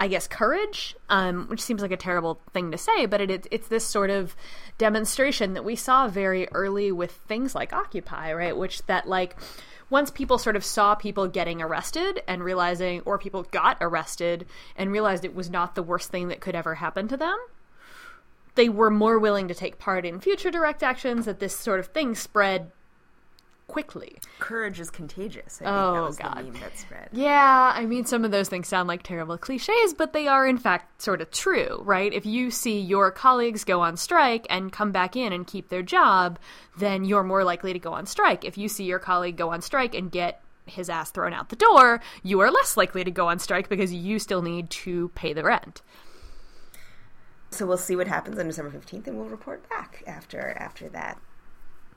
I guess, courage, um, which seems like a terrible thing to say, but it it's this sort of demonstration that we saw very early with things like Occupy, right? Which that like once people sort of saw people getting arrested and realizing, or people got arrested and realized it was not the worst thing that could ever happen to them, they were more willing to take part in future direct actions, that this sort of thing spread quickly. Courage is contagious. I think oh, that was God. the meme that spread. Yeah, I mean, some of those things sound like terrible cliches, but they are, in fact, sort of true, right? If you see your colleagues go on strike and come back in and keep their job, then you're more likely to go on strike. If you see your colleague go on strike and get his ass thrown out the door, you are less likely to go on strike because you still need to pay the rent. So we'll see what happens on December fifteenth, and we'll report back after after that.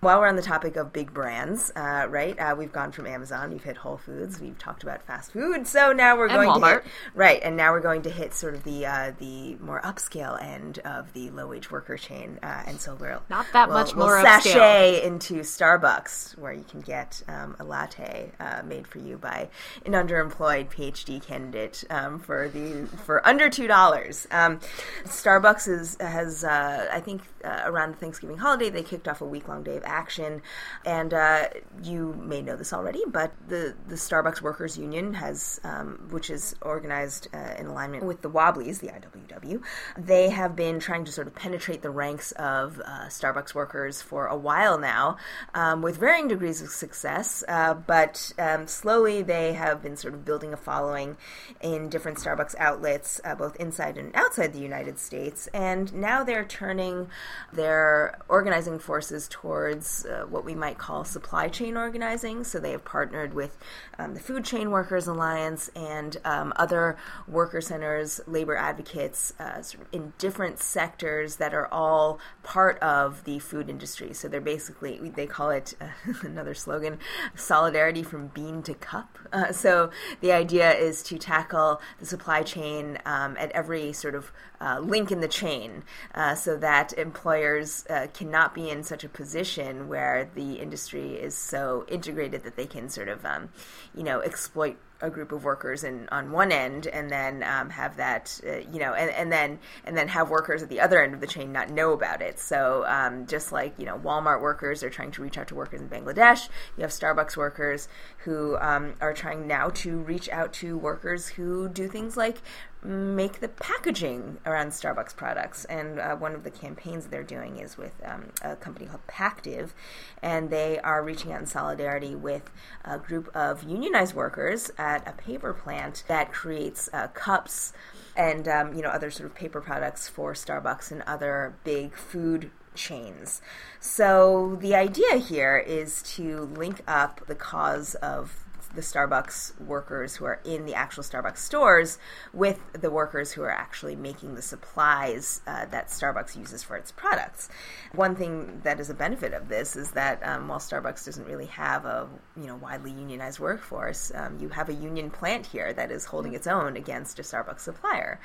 While we're on the topic of big brands, uh, right, uh, we've gone from Amazon, we've hit Whole Foods, we've talked about fast food, so now we're and going Walmart. to hit, right, and now we're going to hit sort of the uh, the more upscale end of the low-wage worker chain, uh, and so we're not that we'll, much we'll more sashay upscale. into Starbucks, where you can get um, a latte uh, made for you by an underemployed PhD candidate um, for the for under two dollars. Um, Starbucks is, has, uh, I think, uh, around the Thanksgiving holiday, they kicked off a week-long day of action, and uh, you may know this already, but the, the Starbucks Workers Union has, um, which is organized uh, in alignment with the Wobblies, the I W W, they have been trying to sort of penetrate the ranks of uh, Starbucks workers for a while now, um, with varying degrees of success, uh, but um, slowly they have been sort of building a following in different Starbucks outlets, uh, both inside and outside the United States, and now they're turning their organizing forces towards Uh, what we might call supply chain organizing. So they have partnered with um, the Food Chain Workers Alliance and um, other worker centers, labor advocates uh, sort of in different sectors that are all part of the food industry. So they're basically, they call it, uh, another slogan, solidarity from bean to cup. Uh, so the idea is to tackle the supply chain um, at every sort of uh, link in the chain uh, so that employers uh, cannot be in such a position where the industry is so integrated that they can sort of, um, you know, exploit a group of workers in, on one end and then um, have that, uh, you know, and, and then and then have workers at the other end of the chain not know about it. So um, just like, you know, Walmart workers are trying to reach out to workers in Bangladesh, you have Starbucks workers who um, are trying now to reach out to workers who do things like make the packaging around Starbucks products. And uh, one of the campaigns they're doing is with um, a company called Pactiv, and they are reaching out in solidarity with a group of unionized workers at a paper plant that creates uh, cups and um, you know, other sort of paper products for Starbucks and other big food chains. So the idea here is to link up the cause of the Starbucks workers who are in the actual Starbucks stores with the workers who are actually making the supplies uh, that Starbucks uses for its products. One thing that is a benefit of this is that um, while Starbucks doesn't really have a you know widely unionized workforce, um, you have a union plant here that is holding its own against a Starbucks supplier.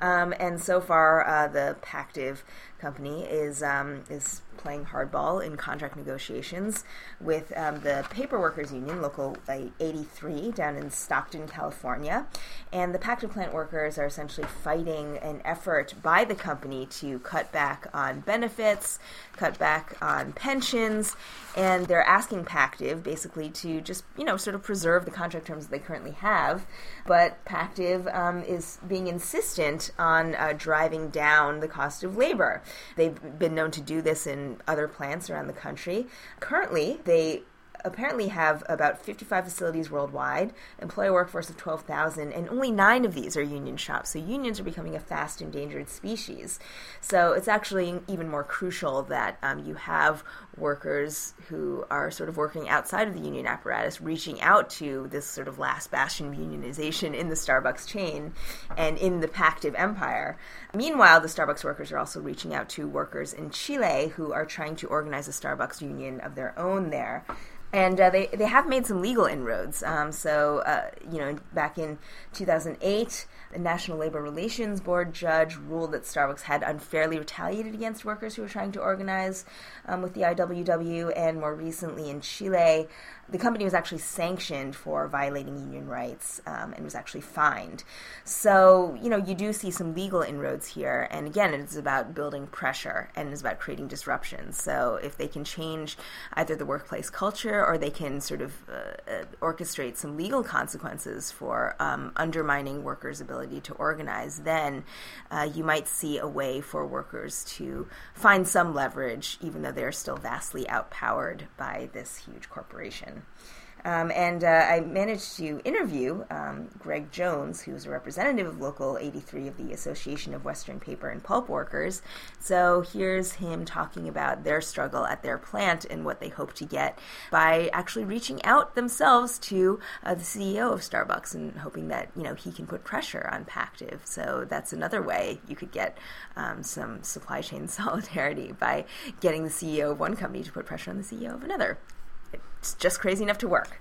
Um, and so far, uh, the Pactiv company is um, is playing hardball in contract negotiations with um, the Paper Workers Union, Local eighty-three, down in Stockton, California. And the Pactiv plant workers are essentially fighting an effort by the company to cut back on benefits, cut back on pensions, and they're asking Pactiv basically to just, you know, sort of preserve the contract terms that they currently have. But Pactiv um, is being insistent on uh, driving down the cost of labor. They've been known to do this in other plants around the country. Currently, they apparently have about fifty-five facilities worldwide, employ a workforce of twelve thousand, and only nine of these are union shops. So unions are becoming a fast endangered species. So it's actually even more crucial that um, you have workers who are sort of working outside of the union apparatus reaching out to this sort of last bastion of unionization in the Starbucks chain and in the Pactiv empire. Meanwhile, the Starbucks workers are also reaching out to workers in Chile who are trying to organize a Starbucks union of their own there. And uh, they, they have made some legal inroads. Um, so, uh, you know, back in two thousand eight, the National Labor Relations Board judge ruled that Starbucks had unfairly retaliated against workers who were trying to organize um, with the I W W. And more recently in Chile, the company was actually sanctioned for violating union rights um, and was actually fined. So, you know, you do see some legal inroads here. And again, it's about building pressure and it's about creating disruption. So if they can change either the workplace culture or they can sort of uh, orchestrate some legal consequences for um, undermining workers' ability to organize, then uh, you might see a way for workers to find some leverage, even though they're still vastly outpowered by this huge corporation. Um, and uh, I managed to interview um, Greg Jones, who's a representative of Local eighty-three of the Association of Western Paper and Pulp Workers. So here's him talking about their struggle at their plant and what they hope to get by actually reaching out themselves to uh, the C E O of Starbucks and hoping that, you know, he can put pressure on Pactiv. So that's another way you could get um, some supply chain solidarity, by getting the C E O of one company to put pressure on the C E O of another. It's just crazy enough to work.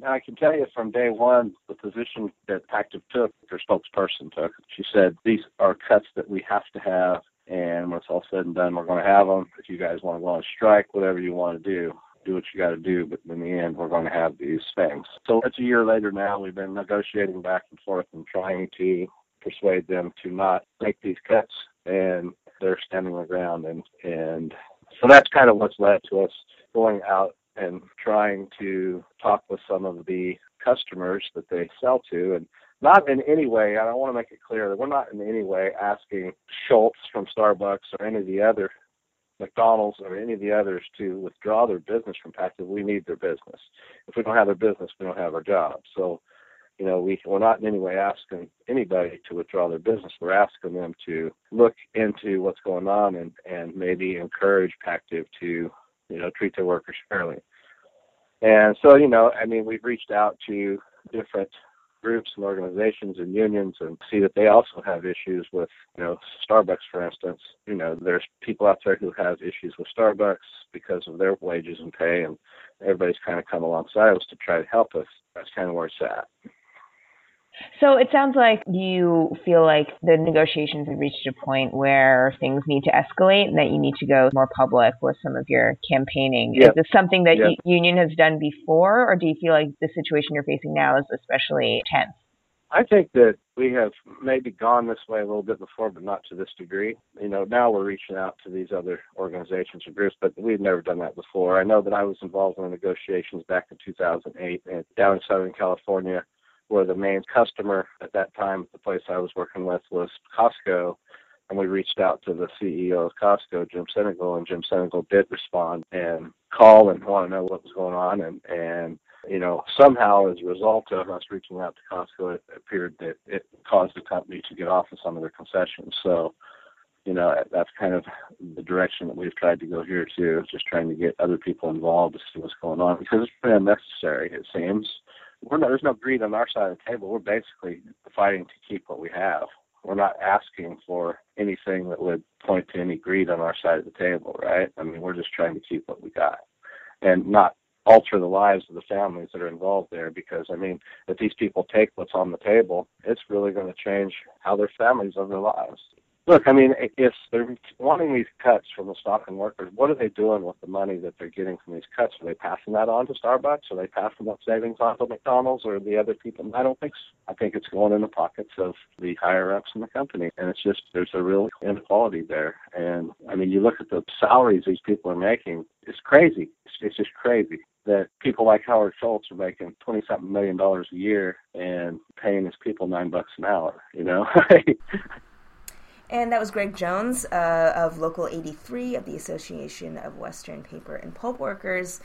Now, I can tell you from day one, the position that Pactiv took, their spokesperson took, she said, these are cuts that we have to have, and when it's all said and done, we're going to have them. If you guys want to go on strike, whatever you want to do, do what you got to do, but in the end, we're going to have these things. So it's a year later now. We've been negotiating back and forth and trying to persuade them to not make these cuts, and they're standing their ground. And, and so that's kind of what's led to us going out and trying to talk with some of the customers that they sell to. And not in any way, I don't want to make it clear that we're not in any way asking Schultz from Starbucks or any of the other McDonald's or any of the others to withdraw their business from Pactiv. We need their business. If we don't have their business, we don't have our job. So, you know, we, we're not in any way asking anybody to withdraw their business. We're asking them to look into what's going on and, and maybe encourage Pactiv to, you know, treat their workers fairly. And so, you know, I mean, we've reached out to different groups and organizations and unions and see that they also have issues with, you know, Starbucks, for instance. You know, there's people out there who have issues with Starbucks because of their wages and pay, and everybody's kind of come alongside us to try to help us. That's kind of where it's at. So it sounds like you feel like the negotiations have reached a point where things need to escalate and that you need to go more public with some of your campaigning. Yep. Is this something that yep. the union has done before, or do you feel like the situation you're facing now is especially tense? I think that we have maybe gone this way a little bit before, but not to this degree. You know, now we're reaching out to these other organizations or groups, but we've never done that before. I know that I was involved in the negotiations back in two thousand eight and down in Southern California, where the main customer at that time, the place I was working with, was Costco. And we reached out to the C E O of Costco, Jim Sinegal, and Jim Sinegal did respond and call and want to know what was going on. And, and you know, somehow as a result of us reaching out to Costco, it appeared that it caused the company to get off of some of their concessions. So, you know, that's kind of the direction that we've tried to go here, too, is just trying to get other people involved to see what's going on, because it's been unnecessary, it seems. We're not, there's no greed on our side of the table. We're basically fighting to keep what we have. We're not asking for anything that would point to any greed on our side of the table, right? I mean, we're just trying to keep what we got and not alter the lives of the families that are involved there, because, I mean, if these people take what's on the table, it's really going to change how their families live their lives. Look, I mean, if they're wanting these cuts from the stocking workers, what are they doing with the money that they're getting from these cuts? Are they passing that on to Starbucks? Are they passing that savings on to McDonald's or the other people? I don't think so. I think it's going in the pockets of the higher-ups in the company, and it's just there's a real inequality there. And, I mean, you look at the salaries these people are making, it's crazy. It's, it's just crazy that people like Howard Schultz are making twenty-something million dollars a year and paying his people nine bucks an hour, you know? And that was Greg Jones uh, of Local eighty-three of the Association of Western Paper and Pulp Workers,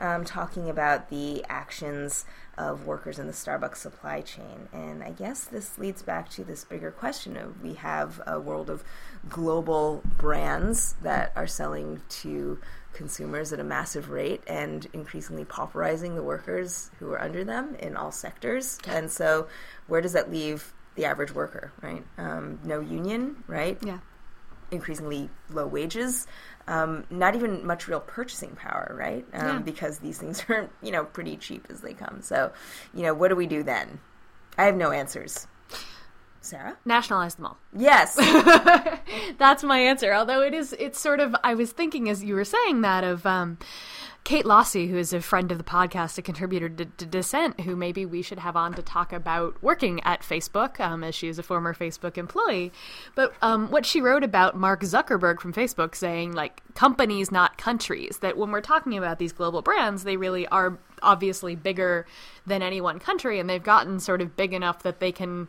um, talking about the actions of workers in the Starbucks supply chain. And I guess this leads back to this bigger question of we have a world of global brands that are selling to consumers at a massive rate and increasingly pauperizing the workers who are under them in all sectors. And so where does that leave the average worker, right? Um, no union, right? Yeah. Increasingly low wages. Um, not even much real purchasing power, right? Um, yeah. Because these things are, you know, pretty cheap as they come. So, you know, what do we do then? I have no answers. Sarah? Nationalize them all. Yes. That's my answer. Although it is, it's sort of, I was thinking as you were saying that of, um, Kate Lossy, who is a friend of the podcast, a contributor to, to Dissent, who maybe we should have on to talk about working at Facebook, um, as she is a former Facebook employee. But um, what she wrote about Mark Zuckerberg from Facebook saying, like, companies, not countries, that when we're talking about these global brands, they really are obviously bigger than any one country, and they've gotten sort of big enough that they can,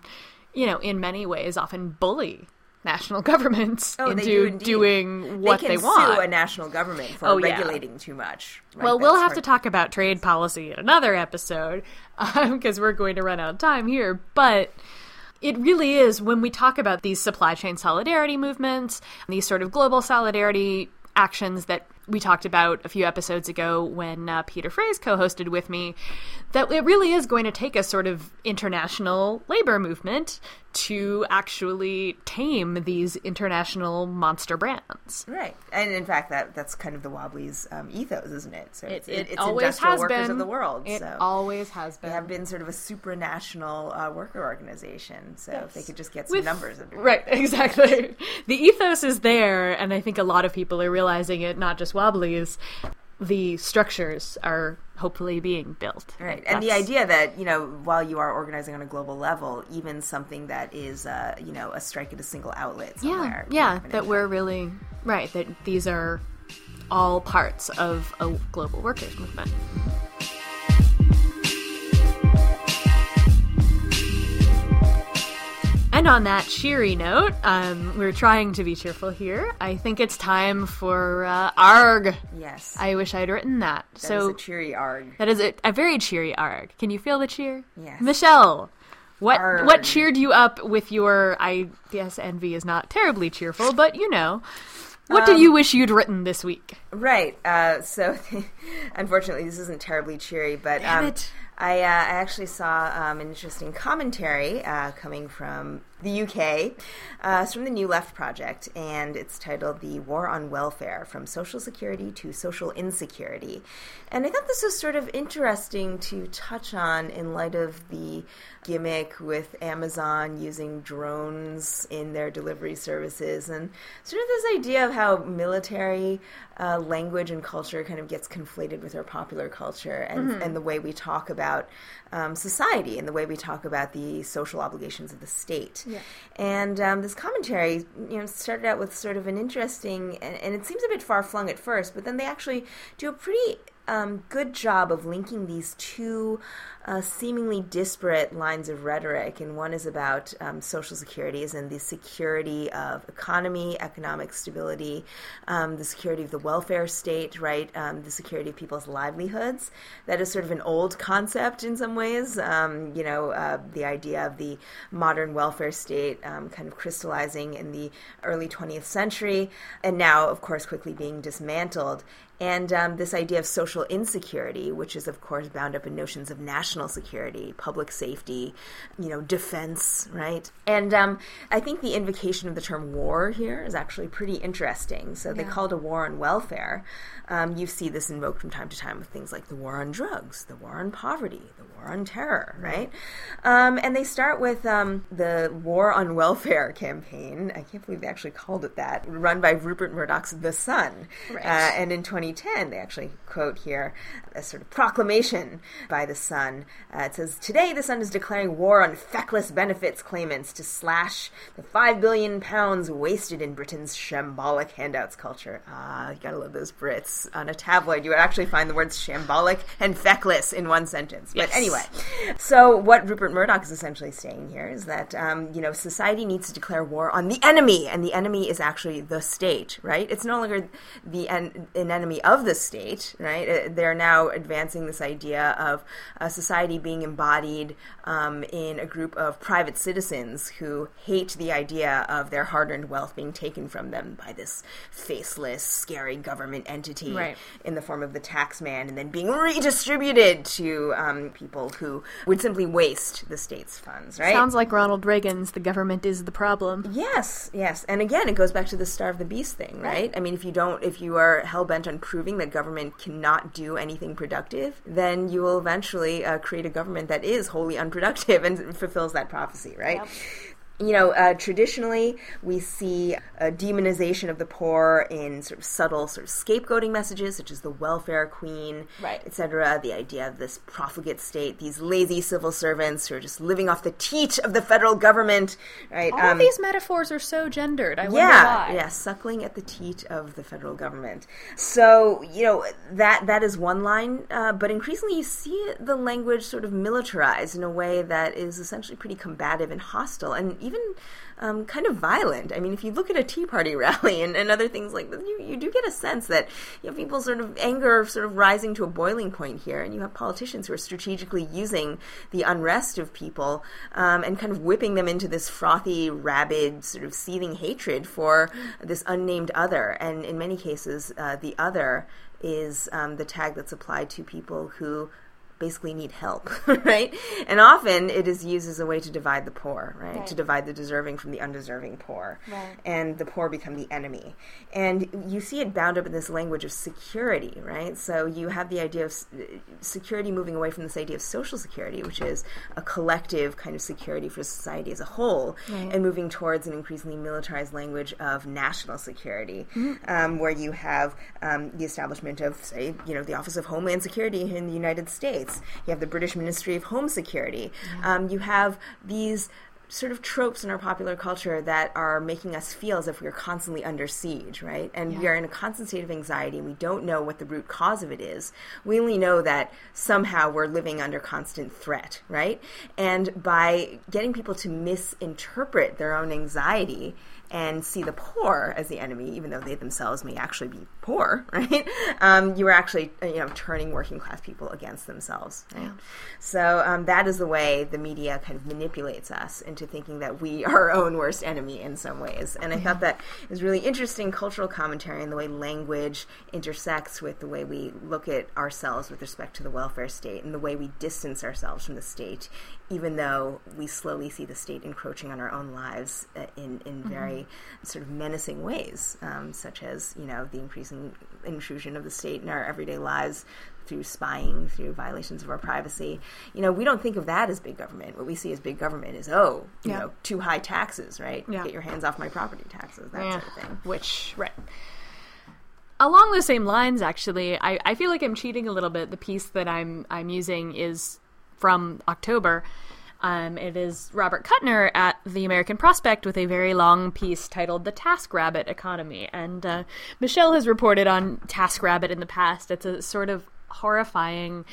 you know, in many ways often bully national governments oh, into do doing what they, they want. They can sue a national government for oh, regulating yeah. too much. Right? Well, That's we'll have right. to talk about trade policy in another episode because um, we're going to run out of time here. But it really is, when we talk about these supply chain solidarity movements, these sort of global solidarity actions that we talked about a few episodes ago when uh, Peter Frays co-hosted with me, that it really is going to take a sort of international labor movement to actually tame these international monster brands. Right. And in fact, that that's kind of the Wobblies um, ethos, isn't it? So it, it, it it's always industrial has workers been. of the world. It so always has been. They have been sort of a supranational uh, worker organization. So yes. if they could just get some With, numbers under Right, it. exactly. The ethos is there, and I think a lot of people are realizing it, not just Wobblies. The structures are hopefully being built. Right. And, and the idea that, you know, while you are organizing on a global level, even something that is, uh, you know, a strike at a single outlet somewhere. Yeah, yeah that we're really, right, that these are all parts of a global workers' movement. And on that cheery note, um, we're trying to be cheerful here. I think it's time for uh, ARG. Yes. I wish I had written that. That so, is a cheery ARG. That is a, a very cheery ARG. Can you feel the cheer? Yes. Michelle, what ARG. what cheered you up with your, I guess envy is not terribly cheerful, but you know. What um, do you wish you'd written this week? Right. Uh, so, unfortunately, this isn't terribly cheery, but Damn um, it. I, uh, I actually saw um, an interesting commentary uh, coming from the U K. Uh, it's from the New Left Project, and it's titled The War on Welfare, From Social Security to Social Insecurity. And I thought this was sort of interesting to touch on in light of the gimmick with Amazon using drones in their delivery services, and sort of this idea of how military uh, language and culture kind of gets conflated with our popular culture and, mm-hmm. and the way we talk about um, society and the way we talk about the social obligations of the state. Yeah. And um, this commentary, you know, started out with sort of an interesting, and, and it seems a bit far-flung at first, but then they actually do a pretty Um, good job of linking these two uh, seemingly disparate lines of rhetoric. And one is about um, social securities and the security of economy, economic stability, um, the security of the welfare state, right? Um, the security of people's livelihoods. That is sort of an old concept in some ways. Um, you know, uh, the idea of the modern welfare state um, kind of crystallizing in the early twentieth century and now, of course, quickly being dismantled. And um, this idea of social insecurity, which is, of course, bound up in notions of national security, public safety, you know, defense, right? And um, I think the invocation of the term war here is actually pretty interesting. So they yeah. called a war on welfare. Um, you see this invoked from time to time with things like the war on drugs, the war on poverty, the war on terror, right? Um, and they start with um, the War on Welfare campaign. I can't believe they actually called it that. Run by Rupert Murdoch's The Sun. Right. Uh, and in twenty ten, they actually quote here a sort of proclamation by The Sun. Uh, it says, "Today The Sun is declaring war on feckless benefits claimants to slash the five billion pounds wasted in Britain's shambolic handouts culture." Ah, you gotta love those Brits. On a tabloid, you would actually find the words shambolic and feckless in one sentence. Yes. But anyway, so what Rupert Murdoch is essentially saying here is that, um, you know, society needs to declare war on the enemy, and the enemy is actually the state, right? It's no longer the en- an enemy of the state, right? They're now advancing this idea of a society being embodied um, in a group of private citizens who hate the idea of their hard-earned wealth being taken from them by this faceless, scary government entity right. in the form of the tax man, and then being redistributed to um, people who would simply waste the state's funds, right? Sounds like Ronald Reagan's "the government is the problem." Yes, yes. And again, it goes back to the starve the beast thing, right? right? I mean, if you don't, if you are hell-bent on proving that government cannot do anything productive, then you will eventually uh, create a government that is wholly unproductive and fulfills that prophecy, right? Yep. You know, uh, traditionally, we see a demonization of the poor in sort of subtle sort of scapegoating messages, such as the welfare queen, right. et cetera, the idea of this profligate state, these lazy civil servants who are just living off the teat of the federal government. Right? All um, of these metaphors are so gendered. I yeah, wonder why. Yeah, suckling at the teat of the federal government. So, you know, that that is one line, uh, but increasingly you see the language sort of militarized in a way that is essentially pretty combative and hostile, and even even um, kind of violent. I mean, if you look at a Tea Party rally and, and other things like that, you, you do get a sense that, you know, people's sort of anger sort of rising to a boiling point here, and you have politicians who are strategically using the unrest of people um, and kind of whipping them into this frothy, rabid, sort of seething hatred for this unnamed other, and in many cases, uh, the other is um, the tag that's applied to people who basically need help, right? And often it is used as a way to divide the poor, right? right? To divide the deserving from the undeserving poor. Right. And the poor become the enemy. And you see it bound up in this language of security, right? So you have the idea of security moving away from this idea of social security, which is a collective kind of security for society as a whole, right, and moving towards an increasingly militarized language of national security, mm-hmm. um, where you have um, the establishment of, say, you know, the Office of Homeland Security here in the United States. You have the British Ministry of Home Security. Yeah. Um, you have these sort of tropes in our popular culture that are making us feel as if we're constantly under siege, right? And yeah. we are in a constant state of anxiety, and we don't know what the root cause of it is. We only know that somehow we're living under constant threat, right? And by getting people to misinterpret their own anxiety and see the poor as the enemy, even though they themselves may actually be poor, right? Um, you are actually, you know, turning working class people against themselves, right? Yeah. So um, that is the way the media kind of manipulates us into thinking that we are our own worst enemy in some ways. And I yeah. thought that is really interesting cultural commentary and the way language intersects with the way we look at ourselves with respect to the welfare state and the way we distance ourselves from the state, even though we slowly see the state encroaching on our own lives uh, in, in mm-hmm. very sort of menacing ways, um, such as, you know, the increasing intrusion of the state in our everyday lives through spying, through violations of our privacy. You know, we don't think of that as big government. What we see as big government is, oh, you yeah. know, too high taxes, right? Yeah. Get your hands off my property taxes, that yeah. sort of thing. Which, right. Along those same lines, actually, I, I feel like I'm cheating a little bit. The piece that I'm I'm using is from October. Um, it is Robert Kuttner at the American Prospect with a very long piece titled The TaskRabbit Economy. And uh, Michelle has reported on TaskRabbit in the past. It's a sort of horrifying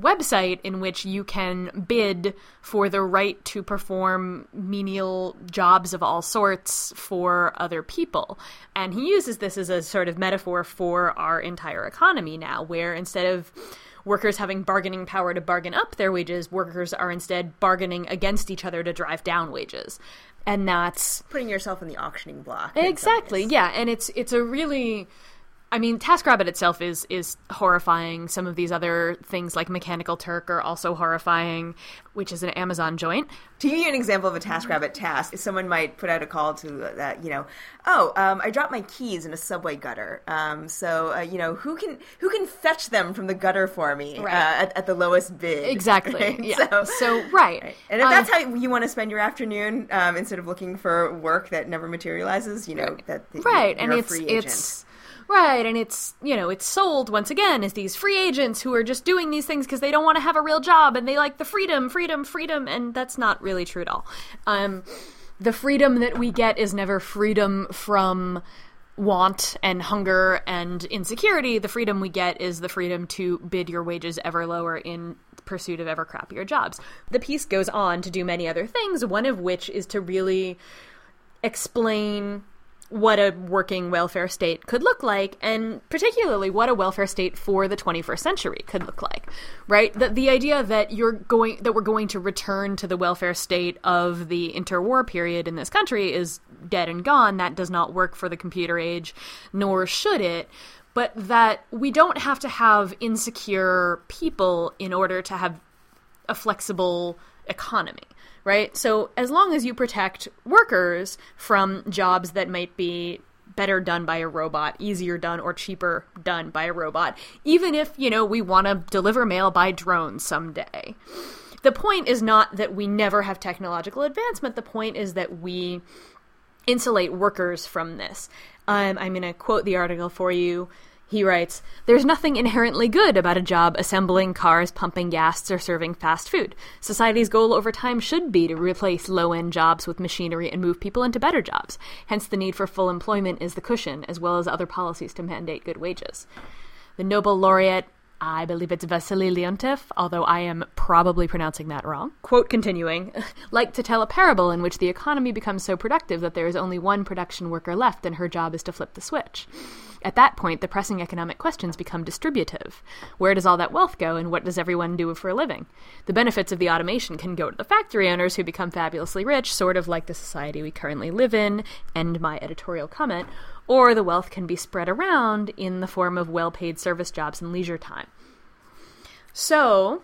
website in which you can bid for the right to perform menial jobs of all sorts for other people. And he uses this as a sort of metaphor for our entire economy now, where instead of workers having bargaining power to bargain up their wages, workers are instead bargaining against each other to drive down wages. And that's putting yourself in the auctioning block. Exactly, yeah. And it's it's a really... I mean, TaskRabbit itself is is horrifying. Some of these other things like Mechanical Turk are also horrifying, which is an Amazon joint. To give you an example of a TaskRabbit task, someone might put out a call to, uh, you know, oh, um, I dropped my keys in a subway gutter. Um, so, uh, you know, who can who can fetch them from the gutter for me right. uh, at, at the lowest bid? Exactly. Right? Yeah. So, so right. right. And if uh, that's how you want to spend your afternoon, um, instead of looking for work that never materializes, you know, right. that the, right. you're and a it's, free agent. It's, Right, and it's, you know, it's sold, once again, as these free agents who are just doing these things because they don't want to have a real job, and they like the freedom, freedom, freedom, and that's not really true at all. Um, the freedom that we get is never freedom from want and hunger and insecurity. The freedom we get is the freedom to bid your wages ever lower in pursuit of ever crappier jobs. The piece goes on to do many other things, one of which is to really explain what a working welfare state could look like, and particularly what a welfare state for the twenty-first century could look like, right? The, the idea that you're going, that we're going to return to the welfare state of the interwar period in this country is dead and gone. That does not work for the computer age, nor should it. But that we don't have to have insecure people in order to have a flexible economy. Right? So as long as you protect workers from jobs that might be better done by a robot, easier done, or cheaper done by a robot, even if, you know, we want to deliver mail by drone someday. The point is not that we never have technological advancement. The point is that we insulate workers from this. Um, I'm going to quote the article for you. He writes, "There's nothing inherently good about a job assembling cars, pumping gas, or serving fast food. Society's goal over time should be to replace low-end jobs with machinery and move people into better jobs. Hence the need for full employment is the cushion, as well as other policies to mandate good wages. The Nobel laureate I believe it's Vasily Leontief, although I am probably pronouncing that wrong. Quote continuing, like to tell a parable in which the economy becomes so productive that there is only one production worker left and her job is to flip the switch. At that point, the pressing economic questions become distributive. Where does all that wealth go and what does everyone do for a living? The benefits of the automation can go to the factory owners who become fabulously rich, sort of like the society we currently live in, end my editorial comment, or the wealth can be spread around in the form of well-paid service jobs and leisure time. So,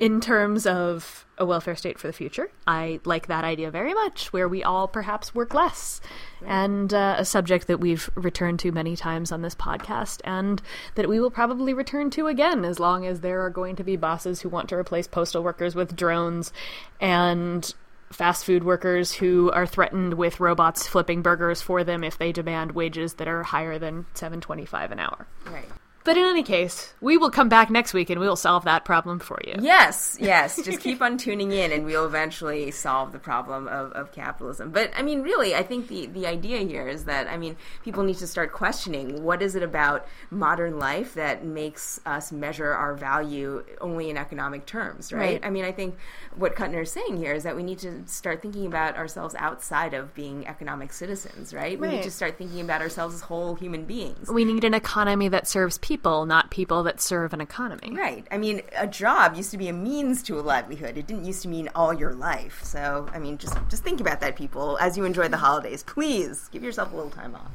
in terms of a welfare state for the future, I like that idea very much, where we all perhaps work less. And uh, a subject that we've returned to many times on this podcast, and that we will probably return to again, as long as there are going to be bosses who want to replace postal workers with drones and fast food workers who are threatened with robots flipping burgers for them if they demand wages that are higher than seven twenty-five an hour. Right. But in any case, we will come back next week and we will solve that problem for you. Yes, yes. Just keep on tuning in and we'll eventually solve the problem of, of capitalism. But, I mean, really, I think the, the idea here is that, I mean, people need to start questioning what is it about modern life that makes us measure our value only in economic terms, right? right. I mean, I think what Kuttner is saying here is that we need to start thinking about ourselves outside of being economic citizens, right? right. We need to start thinking about ourselves as whole human beings. We need an economy that serves people. People, not people that serve an economy. Right. I mean, a job used to be a means to a livelihood. It didn't used to mean all your life. So, I mean, just, just think about that, people. As you enjoy the holidays, please give yourself a little time off.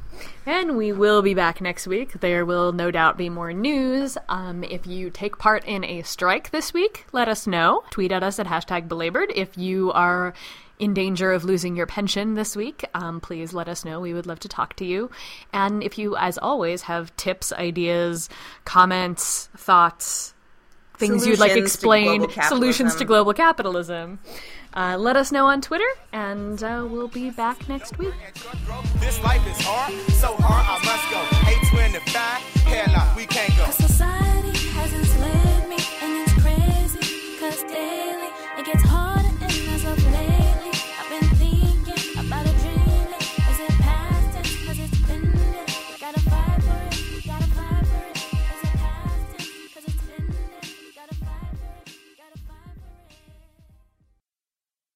And we will be back next week. There will no doubt be more news. Um, if you take part in a strike this week, let us know. Tweet at us at hashtag Belabored. If you are in danger of losing your pension this week, um, please let us know. We would love to talk to you. And if you, as always, have tips, ideas, comments, thoughts, things you'd like explained, solutions to global capitalism, uh, let us know on Twitter, and uh, we'll be back next week. This life is hard, so hard.